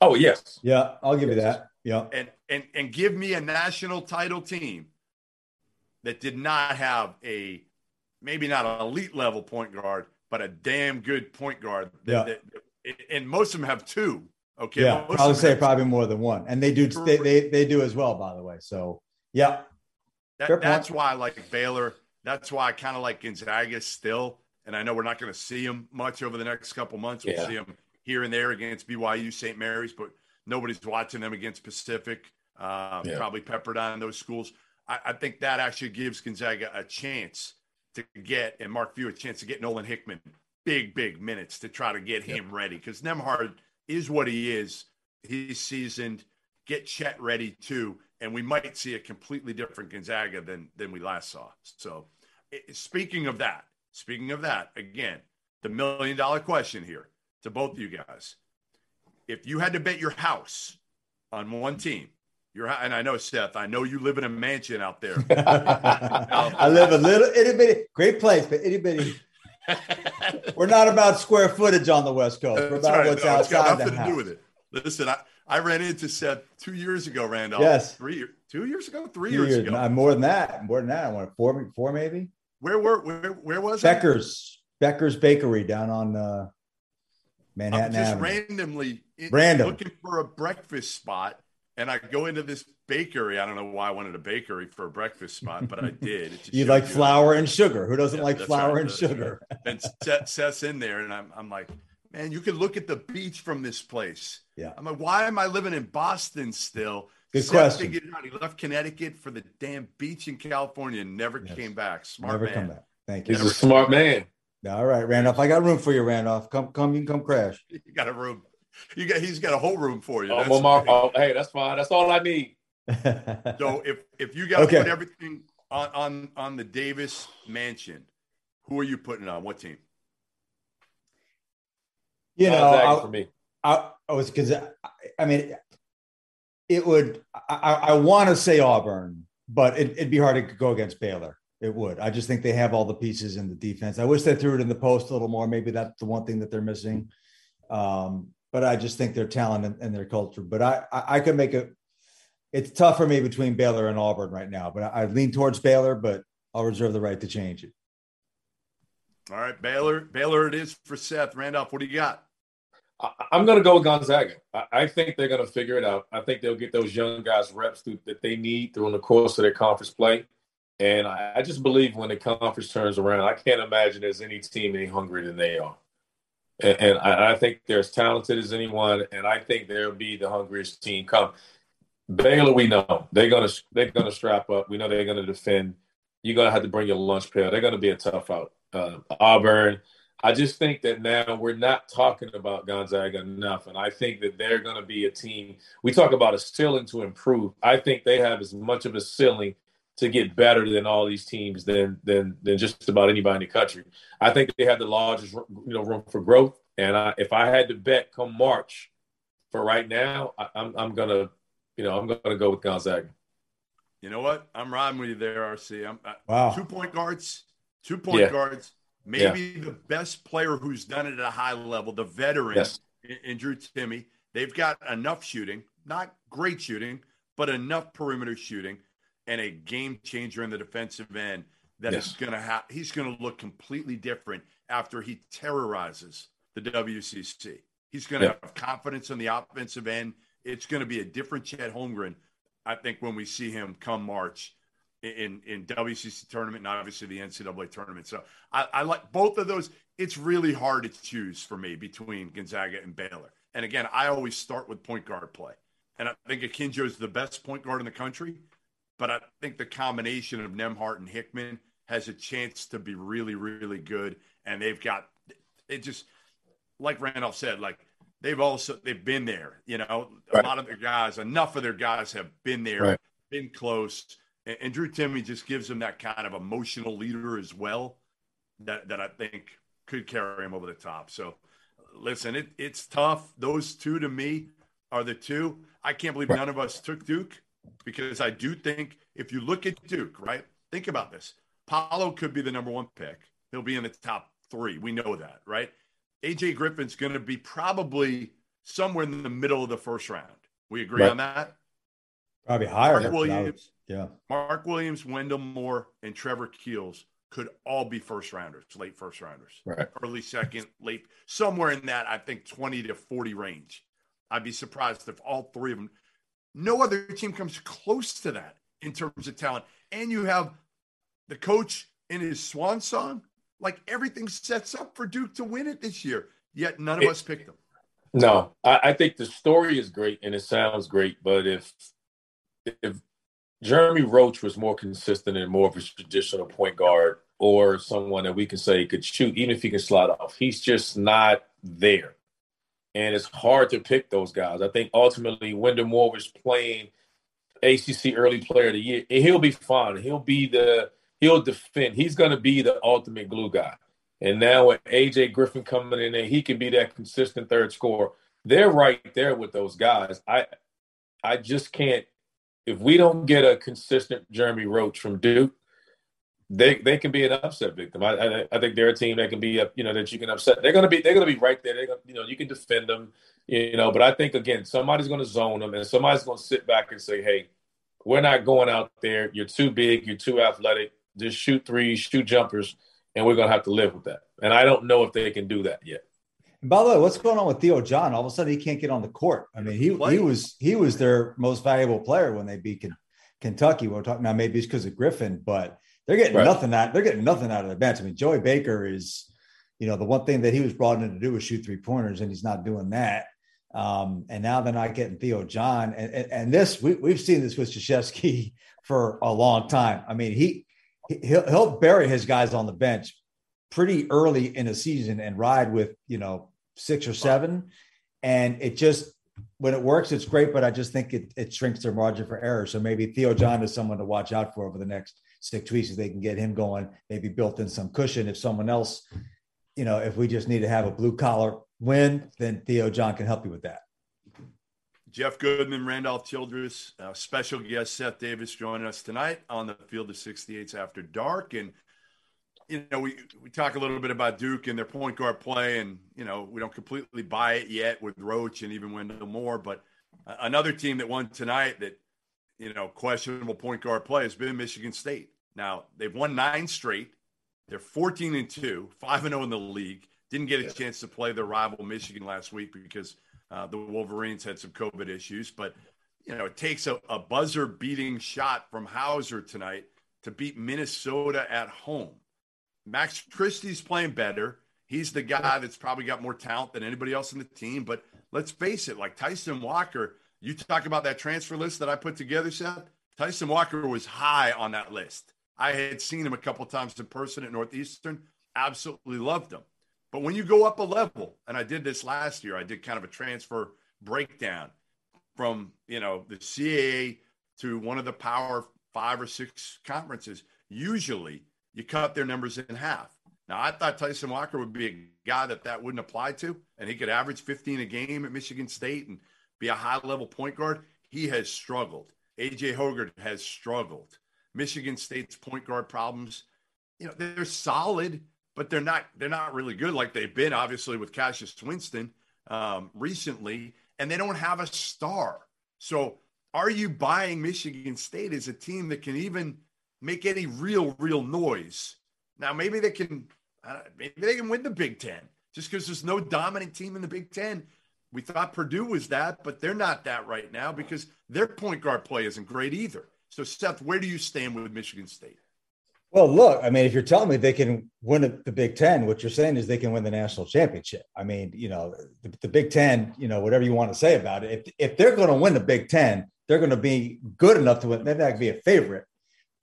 Oh yes. Yeah, I'll give yes. you that. Yeah. And and and give me a national title team that did not have a maybe not an elite level point guard, but a damn good point guard. That, yeah. That, and most of them have two. Okay. Yeah, I would say probably two. More than one, and they do. They, they they do as well, by the way. So yeah. That, that's why I like Baylor. That's why I kind of like Gonzaga still. And I know we're not going to see him much over the next couple months. We'll yeah. see him here and there against B Y U, Saint Mary's, but nobody's watching them against Pacific, uh, yeah. probably Pepperdine, those schools. I, I think that actually gives Gonzaga a chance to get, and Mark Few a chance to get Nolan Hickman big, big minutes to try to get him yeah. ready, because Nembhard is what he is. He's seasoned. Get Chet ready too. And we might see a completely different Gonzaga than than we last saw. So it, speaking of that, speaking of that, again, the million-dollar question here to both of you guys. If you had to bet your house on one team, your and I know, Seth, I know you live in a mansion out there. now, I live a little itty-bitty. Great place, but itty-bitty. We're not about square footage on the West Coast. We're about right. what's no, outside the house. It's got nothing to house. do with it. Listen, I – I ran into Seth two years ago, Randolph. Yes. Three, two years ago? Three two years, years ago. Not, more than that. More than that. I want four, four maybe. Where were, where, where was it? Becker's. Becker's Bakery down on uh, Manhattan Avenue. I'm just Avenue. randomly in, Random. looking for a breakfast spot, and I go into this bakery. I don't know why I wanted a bakery for a breakfast spot, but I did. You like flour and sugar. Who doesn't yeah, like flour right, and sugar? Right. And Seth, Seth's in there, and I'm, I'm like, man, you could look at the beach from this place. Yeah. I'm like, why am I living in Boston still? Good Seth question. Figured out he left Connecticut for the damn beach in California and never yes. came back. Smart never man. Come back. Thank you. He's never a smart man. man. All right, Randolph. I got room for you, Randolph. Come, come, you can come crash. You got a room. You got he's got a whole room for you. Oh, that's well, my, oh, hey, that's fine. That's all I need. So if if you got to okay. put everything on, on on the Davis mansion, who are you putting on? What team? You know, I, for me. I, I was because I, I mean, it would. I, I want to say Auburn, but it, it'd be hard to go against Baylor. It would. I just think they have all the pieces in the defense. I wish they threw it in the post a little more. Maybe that's the one thing that they're missing. Um, but I just think their talent and, and their culture. But I, I, I could make a. It's tough for me between Baylor and Auburn right now. But I, I lean towards Baylor, but I'll reserve the right to change it. All right, Baylor. Baylor, it is for Seth. Randolph, what do you got? I, I'm going to go with Gonzaga. I, I think they're going to figure it out. I think they'll get those young guys reps through, that they need during the course of their conference play. And I, I just believe when the conference turns around, I can't imagine there's any team any hungrier than they are. And, and I, I think they're as talented as anyone, and I think they'll be the hungriest team come. Baylor, we know. They're going to they're gonna strap up. We know they're going to defend. You're going to have to bring your lunch pail. They're going to be a tough out. Uh, Auburn, I just think that now we're not talking about Gonzaga enough, and I think that they're going to be a team. We talk about a ceiling to improve. I think they have as much of a ceiling to get better than all these teams than than than just about anybody in the country. I think they have the largest you know room for growth. And I, if I had to bet, come March, for right now, I, I'm I'm gonna you know I'm gonna go with Gonzaga. You know what? I'm riding with you there, R C. I'm wow. Two point guards, two point yeah. guards. Maybe yeah. the best player who's done it at a high level, the veteran, yes. in, in Drew Timme. They've got enough shooting, not great shooting, but enough perimeter shooting. And a game changer in the defensive end that yes. is going to have. He's going to look completely different after he terrorizes the W C C. He's going to yeah. have confidence on the offensive end. It's going to be a different Chet Holmgren, I think, when we see him come March in in W C C tournament and obviously the N C double A tournament. So I, I like both of those. It's really hard to choose for me between Gonzaga and Baylor. And again, I always start with point guard play, and I think Akinjo is the best point guard in the country. But I think the combination of Nembhard and Hickman has a chance to be really, really good. And they've got it just like Randolph said, like they've also they've been there. You know, right. a lot of their guys, enough of their guys have been there, right. been close. And, and Drew Timme just gives them that kind of emotional leader as well that, that I think could carry him over the top. So listen, it, it's tough. Those two to me are the two. I can't believe right. none of us took Duke. Because I do think if you look at Duke, right, think about this. Paolo could be the number one pick. He'll be in the top three. We know that, right? A J Griffin's going to be probably somewhere in the middle of the first round. We agree right. on that? Probably higher. Mark Williams, yeah. Mark Williams, Wendell Moore, and Trevor Keels could all be first rounders, late first rounders, right. early second, late, somewhere in that, I think, twenty to forty range. I'd be surprised if all three of them – no other team comes close to that in terms of talent. And you have the coach in his swan song. Like, everything sets up for Duke to win it this year, yet none of it, us picked them. No, I, I think the story is great and it sounds great, but if if Jeremy Roach was more consistent and more of a traditional point guard or someone that we can say could shoot, even if he can slide off, he's just not there. And it's hard to pick those guys. I think ultimately Wendell Moore was playing A C C early player of the year. He'll be fine. He'll be the – he'll defend. He's going to be the ultimate glue guy. And now with A J Griffin coming in there, he can be that consistent third scorer. They're right there with those guys. I I just can't – if we don't get a consistent Jeremy Roach from Duke, They they can be an upset victim. I, I I think they're a team that can be up, you know, that you can upset. They're gonna be they're gonna be right there. They're gonna, you know, you can defend them, you know. But I think again, somebody's gonna zone them, and somebody's gonna sit back and say, "Hey, we're not going out there. You're too big. You're too athletic. Just shoot threes, shoot jumpers, and we're gonna have to live with that." And I don't know if they can do that yet. And by the way, what's going on with Theo John? All of a sudden, he can't get on the court. I mean, he he was he was their most valuable player when they beat Kentucky. We're talking now. Maybe it's because of Griffin, but. They're getting right. nothing out. They're getting nothing out of their bench. I mean, Joey Baker is, you know, the one thing that he was brought in to do was shoot three pointers, and he's not doing that. Um, and now they're not getting Theo John. And and, and this we, we've seen this with Krzyzewski for a long time. I mean, he he'll, he'll bury his guys on the bench pretty early in a season and ride with you know six or seven, and it just. When it works, it's great, but I just think it, it shrinks their margin for error. So maybe Theo John is someone to watch out for over the next six weeks if they can get him going, maybe built in some cushion. If someone else, you know, if we just need to have a blue-collar win, then Theo John can help you with that. Jeff Goodman, Randolph Childress, uh, special guest Seth Davis joining us tonight on the Field of sixty-eights After Dark. And, you know, we, we talk a little bit about Duke and their point guard play, and, you know, we don't completely buy it yet with Roach and even Wendell Moore. But another team that won tonight that, you know, questionable point guard play has been Michigan State. Now, they've won nine straight. They're fourteen and two, five and oh in the league. Didn't get a chance to play their rival Michigan last week because uh, the Wolverines had some COVID issues. But, you know, it takes a, a buzzer-beating shot from Hauser tonight to beat Minnesota at home. Max Christie's playing better. He's the guy that's probably got more talent than anybody else in the team. But let's face it, like Tyson Walker, you talk about that transfer list that I put together, Seth. Tyson Walker was high on that list. I had seen him a couple times in person at Northeastern. Absolutely loved him. But when you go up a level, and I did this last year, I did kind of a transfer breakdown from, you know, the C A A to one of the power five or six conferences. Usually you cut their numbers in half. Now, I thought Tyson Walker would be a guy that that wouldn't apply to, and he could average fifteen a game at Michigan State and be a high-level point guard. He has struggled. A J Hogard has struggled. Michigan State's point guard problems, you know, they're solid, but they're not they're not really good like they've been, obviously, with Cassius Winston um, recently, and they don't have a star. So are you buying Michigan State as a team that can even make any real, real noise? Now, maybe they can uh, maybe they can win the Big Ten just because there's no dominant team in the Big Ten. We thought Purdue was that, but they're not that right now because their point guard play isn't great either. So, Seth, where do you stand with Michigan State? Well, look, I mean, if you're telling me they can win the Big Ten, what you're saying is they can win the national championship. I mean, you know, the, the Big Ten, you know, whatever you want to say about it, if if they're going to win the Big Ten, they're going to be good enough to win. Maybe that could be a favorite.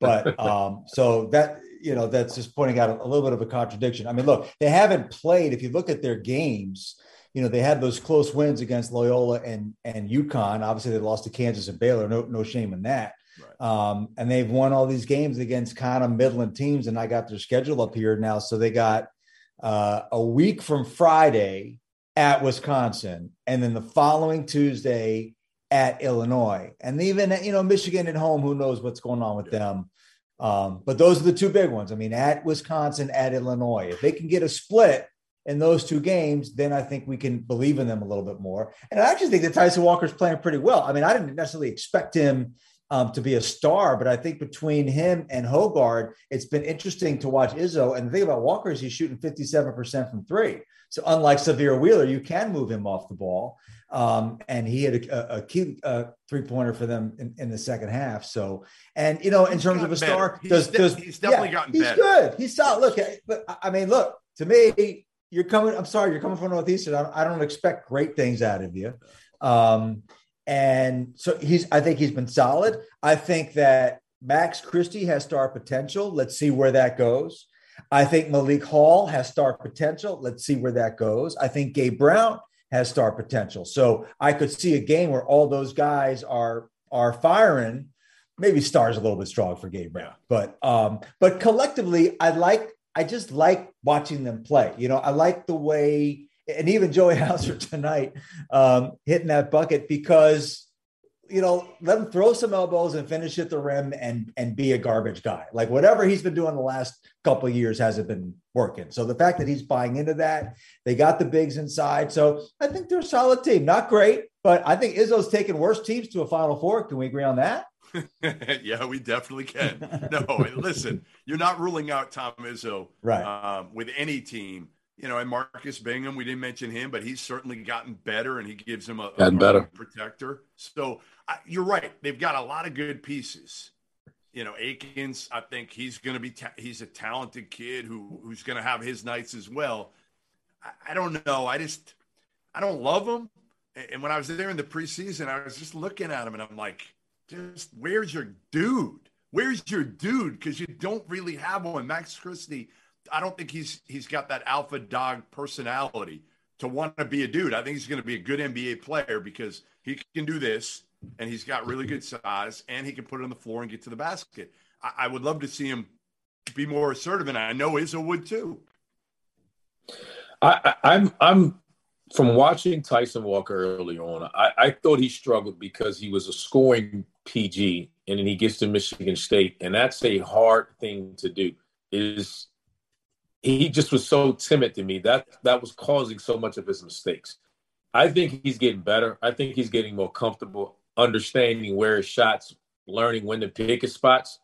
But um, so that, you know, that's just pointing out a, a little bit of a contradiction. I mean, look, they haven't played. If you look at their games, you know, they had those close wins against Loyola and, and UConn. Obviously, they lost to Kansas and Baylor. No, no shame in that. Right. Um, and they've won all these games against kind of Midland teams. And I got their schedule up here now. So they got uh, a week from Friday at Wisconsin and then the following Tuesday at Illinois. And even, you know, Michigan at home, who knows what's going on with yeah. them. Um, but those are the two big ones. I mean, at Wisconsin, at Illinois, if they can get a split in those two games, then I think we can believe in them a little bit more. And I actually think that Tyson Walker's playing pretty well. I mean, I didn't necessarily expect him um, to be a star, but I think between him and Hogard, it's been interesting to watch Izzo. And the thing about Walker is he's shooting fifty-seven percent from three. So unlike Sahvir Wheeler, you can move him off the ball. Um, and he had a, a, a key uh, three-pointer for them in, in the second half. So, and, you know, in terms of a star, does, he's, does, he's definitely yeah, gotten he's better. He's good. He's solid. Look, but I mean, look, to me, you're coming, I'm sorry, you're coming from Northeastern. I don't, I don't expect great things out of you. Um, and so he's, I think he's been solid. I think that Max Christie has star potential. Let's see where that goes. I think Malik Hall has star potential. Let's see where that goes. I think Gabe Brown has star potential. So I could see a game where all those guys are, are firing. Maybe star's a little bit strong for Gabe Brown, but, um, but collectively I like, I just like watching them play. You know, I like the way, and even Joey Hauser tonight um, hitting that bucket because, you know, let him throw some elbows and finish at the rim and, and be a garbage guy. Like whatever he's been doing the last couple of years hasn't been working. So the fact that he's buying into that, they got the bigs inside. So I think they're a solid team. Not great, but I think Izzo's taken worse teams to a Final Four. Can we agree on that? Yeah, we definitely can. No, listen, you're not ruling out Tom Izzo right. um, with any team. You know, and Marcus Bingham, we didn't mention him, but he's certainly gotten better, and he gives him a, a better protector. So I, you're right. They've got a lot of good pieces. You know, Akins, I think he's going to be ta- – he's a talented kid who who's going to have his nights as well. I, I don't know. I just – I don't love him. And when I was there in the preseason, I was just looking at him, and I'm like, just where's your dude? Where's your dude? Because you don't really have one. Max Christie, I don't think he's he's got that alpha dog personality to want to be a dude. I think he's going to be a good N B A player because he can do this. And he's got really good size, and he can put it on the floor and get to the basket. I, I would love to see him be more assertive, and I know Izzo would too. I, I, I'm, I'm from watching Tyson Walker early on. I, I thought he struggled because he was a scoring P G, and then he gets to Michigan State, and that's a hard thing to do. Is he just was so timid to me that that was causing so much of his mistakes. I think he's getting better. I think he's getting more comfortable. Understanding where his shots, learning when to pick his spots.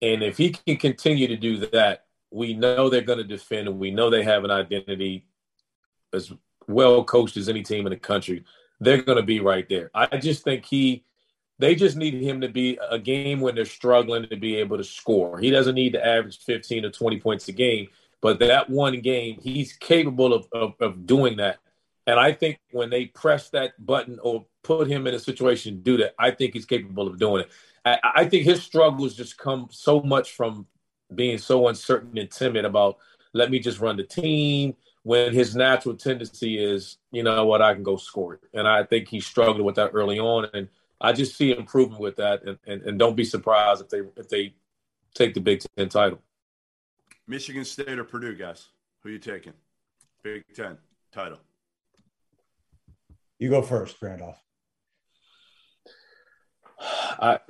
And if he can continue to do that, we know they're going to defend and we know they have an identity as well coached as any team in the country, they're going to be right there. I just think he – they just need him to be a game when they're struggling to be able to score. He doesn't need to average fifteen or twenty points a game, but that one game, he's capable of, of, of doing that. And I think when they press that button or put him in a situation to do that, I think he's capable of doing it. I, I think his struggles just come so much from being so uncertain and timid about, let me just run the team, when his natural tendency is, you know what, I can go score it. And I think he struggled with that early on. And I just see improvement with that. And, and, and don't be surprised if they if they take the Big Ten title. Michigan State or Purdue, guys? Who are you taking? Big Ten title. You go first, Randolph. I,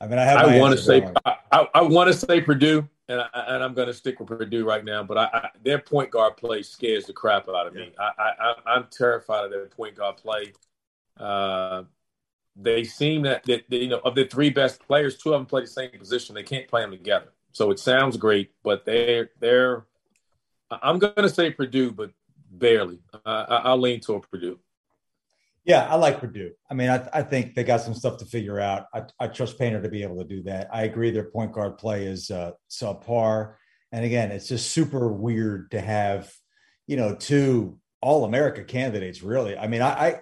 I mean, I have. I want to say, I, I, I want to say Purdue, and I, and I'm going to stick with Purdue right now. But I, I, their point guard play scares the crap out of yeah. me. I, I, I'm terrified of their point guard play. Uh, they seem that, that you know, of the three best players, two of them play the same position. They can't play them together. So it sounds great, but they're they're. I'm going to say Purdue, but barely. Uh, I, I'll lean toward Purdue. Yeah, I like Purdue. I mean, I, I think they got some stuff to figure out. I, I trust Painter to be able to do that. I agree their point guard play is uh, subpar. And again, it's just super weird to have, you know, two All-America candidates, really. I mean, I, I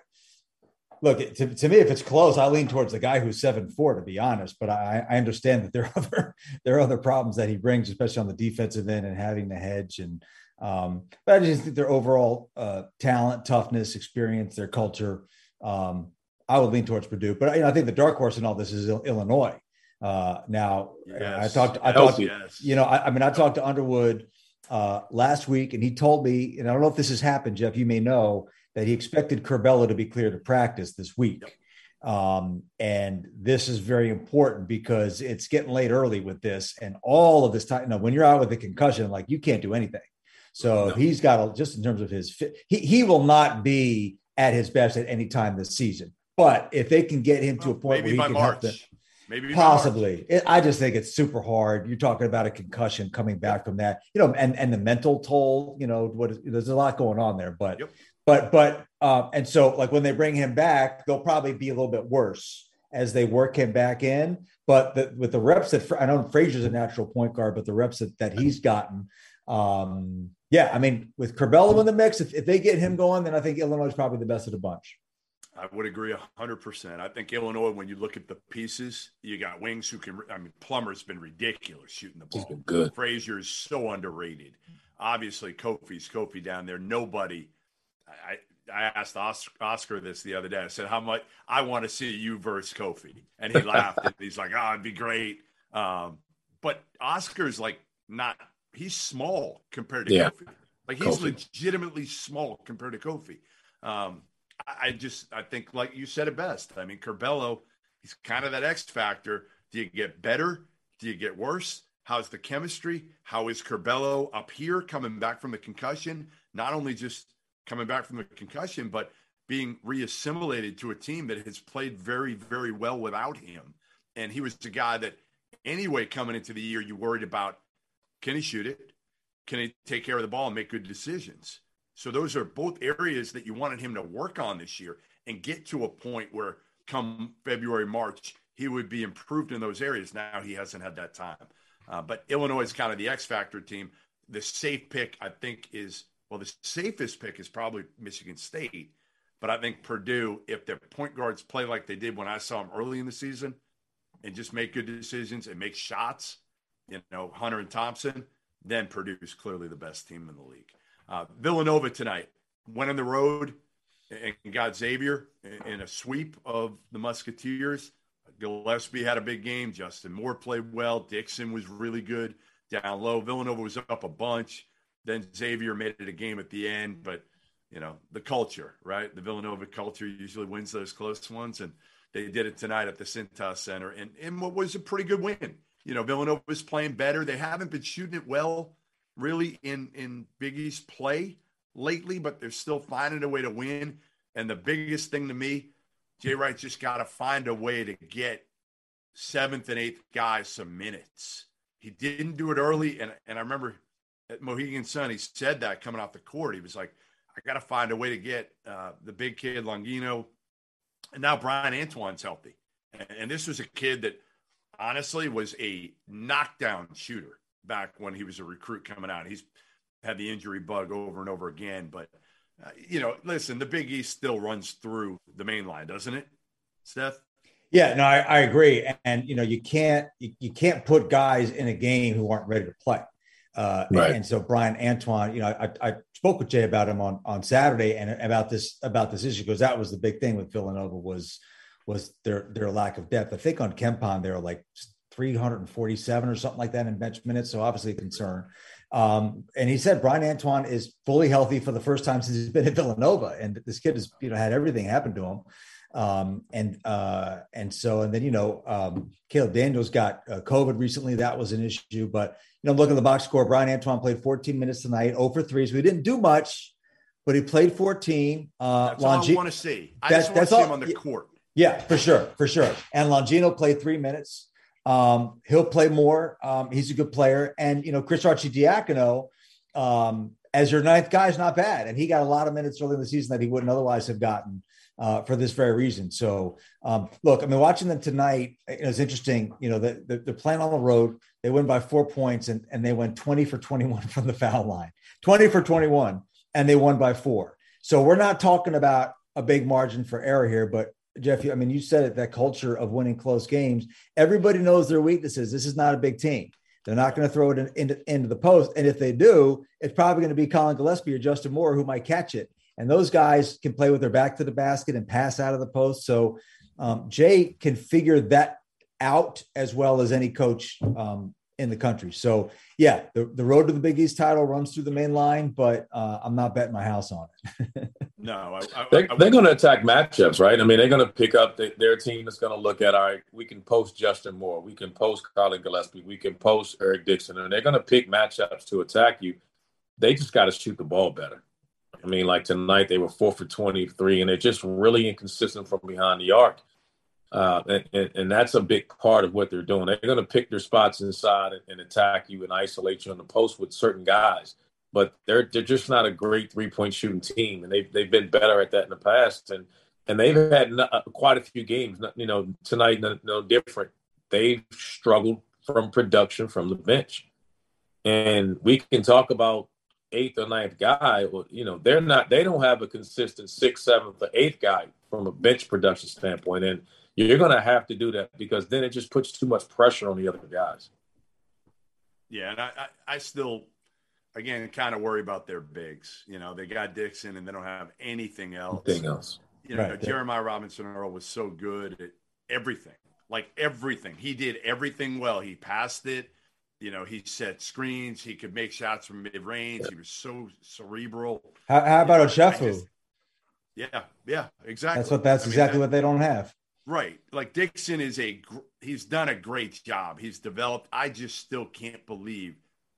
look, to, to me, if it's close, I lean towards the guy who's seven foot four, to be honest. But I, I understand that there are, other, there are other problems that he brings, especially on the defensive end and having the hedge and – Um, but I just think their overall uh, talent, toughness, experience, their culture, um, I would lean towards Purdue. But you know, I think the dark horse in all this is Illinois. Uh, now, yes. I talked, I talked, yes. you know, I, I mean, I talked to Underwood uh, last week, and he told me, and I don't know if this has happened, Jeff, you may know, that he expected Curbelo to be clear to practice this week. Yep. Um, and this is very important because it's getting late early with this, and all of this time, you know, when you're out with a concussion, like you can't do anything. So no. he's got, a, just in terms of his fit, he, he will not be at his best at any time this season. But if they can get him to a point Maybe where he can help them, Maybe possibly. It, I just think it's super hard. You're talking about a concussion coming back yep. from that, you know, and, and the mental toll, you know, what is, there's a lot going on there. But, yep. but, but, um, and so like when they bring him back, they'll probably be a little bit worse as they work him back in. But the, with the reps that, I know Frazier's a natural point guard, but the reps that, that he's gotten, um, yeah, I mean, with Curbelo in the mix, if, if they get him going, then I think Illinois is probably the best of the bunch. I would agree one hundred percent. I think Illinois, when you look at the pieces, you got wings who can – I mean, Plummer's been ridiculous shooting the ball. Good. Frazier is so underrated. Obviously, Kofi's Kofi down there. Nobody I, – I asked Oscar this the other day. I said, how much – I want to see you versus Kofi. And he laughed. He's like, oh, it'd be great. Um, but Oscar's, like, not – he's small compared to yeah. Kofi. Like he's Kofi. legitimately small compared to Kofi. Um, I, I just, I think like you said it best. I mean, Curbelo, he's kind of that X factor. Do you get better? Do you get worse? How's the chemistry? How is Curbelo up here coming back from the concussion? Not only just coming back from the concussion, but being reassimilated to a team that has played very, very well without him. And he was the guy that anyway, coming into the year, you worried about, can he shoot it? Can he take care of the ball and make good decisions? So those are both areas that you wanted him to work on this year and get to a point where come February, March, he would be improved in those areas. Now he hasn't had that time. Uh, but Illinois is kind of the X factor team. The safe pick, I think, is – well, the safest pick is probably Michigan State. But I think Purdue, if their point guards play like they did when I saw them early in the season and just make good decisions and make shots – you know, Hunter and Thompson, then Purdue is clearly the best team in the league. Uh, Villanova tonight went on the road and got Xavier in a sweep of the Musketeers. Gillespie had a big game. Justin Moore played well. Dixon was really good down low. Villanova was up a bunch. Then Xavier made it a game at the end. But, you know, the culture, right? The Villanova culture usually wins those close ones. And they did it tonight at the Cintas Center. And, and what was a pretty good win. You know, Villanova is playing better. They haven't been shooting it well, really, in, in Big East play lately, but they're still finding a way to win. And the biggest thing to me, Jay Wright just got to find a way to get seventh and eighth guys some minutes. He didn't do it early, and, and I remember at Mohegan Sun, he said that coming off the court. He was like, I got to find a way to get uh, the big kid, Longino. And now Brian Antoine's healthy. And, and this was a kid that honestly was a knockdown shooter back when he was a recruit coming out. He's had the injury bug over and over again. But, uh, you know, listen, the Big East still runs through the main line, doesn't it, Seth? Yeah, no, I, I agree. And, and, you know, you can't you, you can't put guys in a game who aren't ready to play. Uh, right. and, and so Brian Antoine, you know, I, I spoke with Jay about him on, on Saturday and about this, about this issue, because that was the big thing with Villanova was, was their, their lack of depth. I think on Kempon, they were like three hundred forty-seven or something like that in bench minutes. So obviously a concern. Um, and he said, Brian Antoine is fully healthy for the first time since he's been at Villanova. And this kid has, you know, had everything happen to him. Um, and, uh, and so, and then, you know, um, Caleb Daniels got uh, COVID recently. That was an issue, but, you know, look at the box score. Brian Antoine played fourteen minutes tonight, zero for three. So he didn't do much, but he played fourteen. Uh, that's Longi- all I want to see. I that's, just want to see all- him on the court. Yeah, for sure. For sure. And Longino played three minutes. Um, he'll play more. Um, he's a good player. And, you know, Chris Arcidiacono, um, as your ninth guy is not bad. And he got a lot of minutes early in the season that he wouldn't otherwise have gotten. Uh, for this very reason. So um, look, I mean, watching them tonight, it was interesting. You know, the, the, they're playing on the road. They win by four points and, and they went twenty for twenty-one from the foul line, twenty for twenty-one, and they won by four. So we're not talking about a big margin for error here, but Jeff, I mean, you said it, that culture of winning close games, everybody knows their weaknesses. This is not a big team. They're not going to throw it in, in, into the post. And if they do, it's probably going to be Colin Gillespie or Justin Moore who might catch it. And those guys can play with their back to the basket and pass out of the post. So um, Jay can figure that out as well as any coach um, in the country. So, yeah, the, the road to the Big East title runs through the main line, but uh, I'm not betting my house on it. No. I, I, they're I, they're going to attack matchups, right? I mean, they're going to pick up the, their team that's going to look at, all right, we can post Justin Moore. We can post Colin Gillespie. We can post Eric Dixon. And they're going to pick matchups to attack you. They just got to shoot the ball better. I mean, like tonight, they were four for twenty-three, and they're just really inconsistent from behind the arc. Uh, and, and, and that's a big part of what they're doing. They're going to pick their spots inside and, and attack you and isolate you on the post with certain guys. But they're they're just not a great three-point shooting team, and they've, they've been better at that in the past. And and they've had not, quite a few games, you know, tonight no, no different. They've struggled from production from the bench. And we can talk about eighth or ninth guy, well, you know, they're not, they don't have a consistent sixth, seventh, or eighth guy from a bench production standpoint. And you're going to have to do that because then it just puts too much pressure on the other guys. Yeah. And I, I, I still, again, kind of worry about their bigs. You know, they got Dixon and they don't have anything else. Anything else. You know, right. Jeremiah Robinson Earl was so good at everything, like everything. He did everything well. He passed it. You know, he set screens. He could make shots from mid-range. He was so cerebral. How, how about you know, Ochefu? Yeah, yeah, exactly. That's what. That's I exactly mean, that, what they don't have. Right. Like Dixon is a – he's done a great job. He's developed. I just still can't believe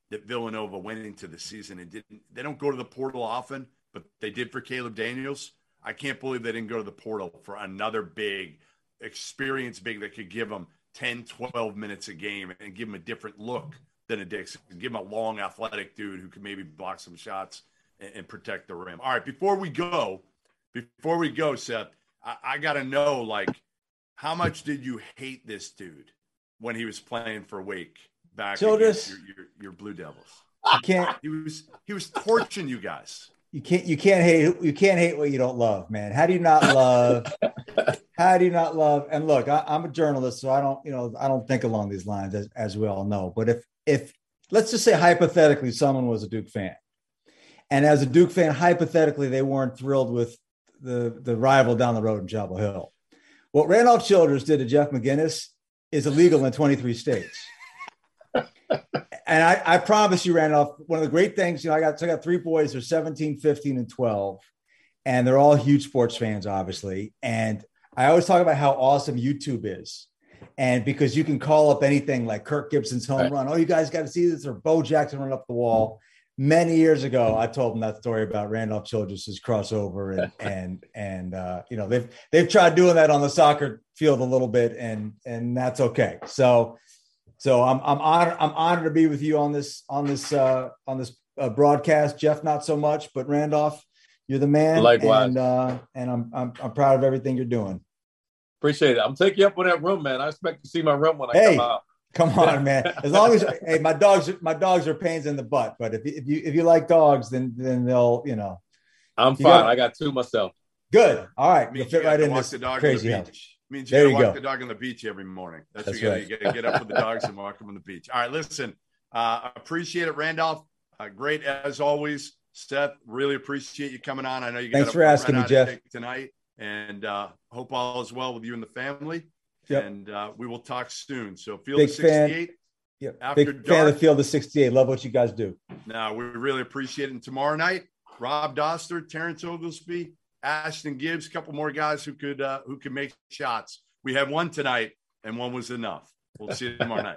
that Villanova went into the season and didn't – they don't go to the portal often, but they did for Caleb Daniels. I can't believe they didn't go to the portal for another big, experienced big that could give them – ten, twelve minutes a game and give him a different look than a Dixon. Give him a long, athletic dude who can maybe block some shots and, and protect the rim. All right, before we go, before we go, Seth, I, I got to know, like, how much did you hate this dude when he was playing for Wake back so against your, your, your Blue Devils? You can't. He was he was torching you guys. You can't you can't hate you can't hate what you don't love, man. How do you not love? How do you not love? And look, I, I'm a journalist, so I don't, you know, I don't think along these lines, as, as we all know. But if, if let's just say hypothetically, someone was a Duke fan, and as a Duke fan, hypothetically, they weren't thrilled with the the rival down the road in Chapel Hill. What Randolph Childers did to Jeff McGinnis is illegal in twenty-three states. And I, I promise you, Randolph, one of the great things, you know, I got, so I got three boys, they're seventeen, fifteen, and twelve, and they're all huge sports fans, obviously. And I always talk about how awesome YouTube is. And because you can call up anything like Kirk Gibson's home right. run. Oh, you guys got to see this, or Bo Jackson run up the wall. Many years ago, I told them that story about Randolph Childress's crossover. And, and, and uh, you know, they've, they've tried doing that on the soccer field a little bit, and, and that's okay. So, So I'm I'm honored I'm honored to be with you on this on this uh, on this uh, broadcast, Jeff. Not so much, but Randolph, You're the man. Likewise. And, uh, and I'm, I'm I'm proud of everything you're doing. Appreciate it. I'm taking you up on that room, man. I expect to see my room when I hey, come out. Come on, man. As long as hey, my dogs my dogs are pains in the butt. But if if you if you like dogs, then then they'll you know. I'm you fine. Got I got two myself. Good. All right. You'll fit right in this crazy house. Means you gotta walk go. the dog on the beach every morning. That's, That's you gotta, right. You gotta get up with the dogs and walk them on the beach. All right, listen. Uh, appreciate it, Randolph. Uh, great as always, Seth. Really appreciate you coming on. I know you. Thanks for asking me, Jeff. Tonight, and uh, hope all is well with you and the family. Yep. And uh, we will talk soon. So Field of sixty-eight. Yep. After Big dark. Fan of Field of sixty-eight. Love what you guys do. No, we really appreciate it. And tomorrow night, Rob Doster, Terrence Oglesby, Ashton Gibbs, a couple more guys who could uh, who could make shots. We had one tonight, and one was enough. We'll see you tomorrow night.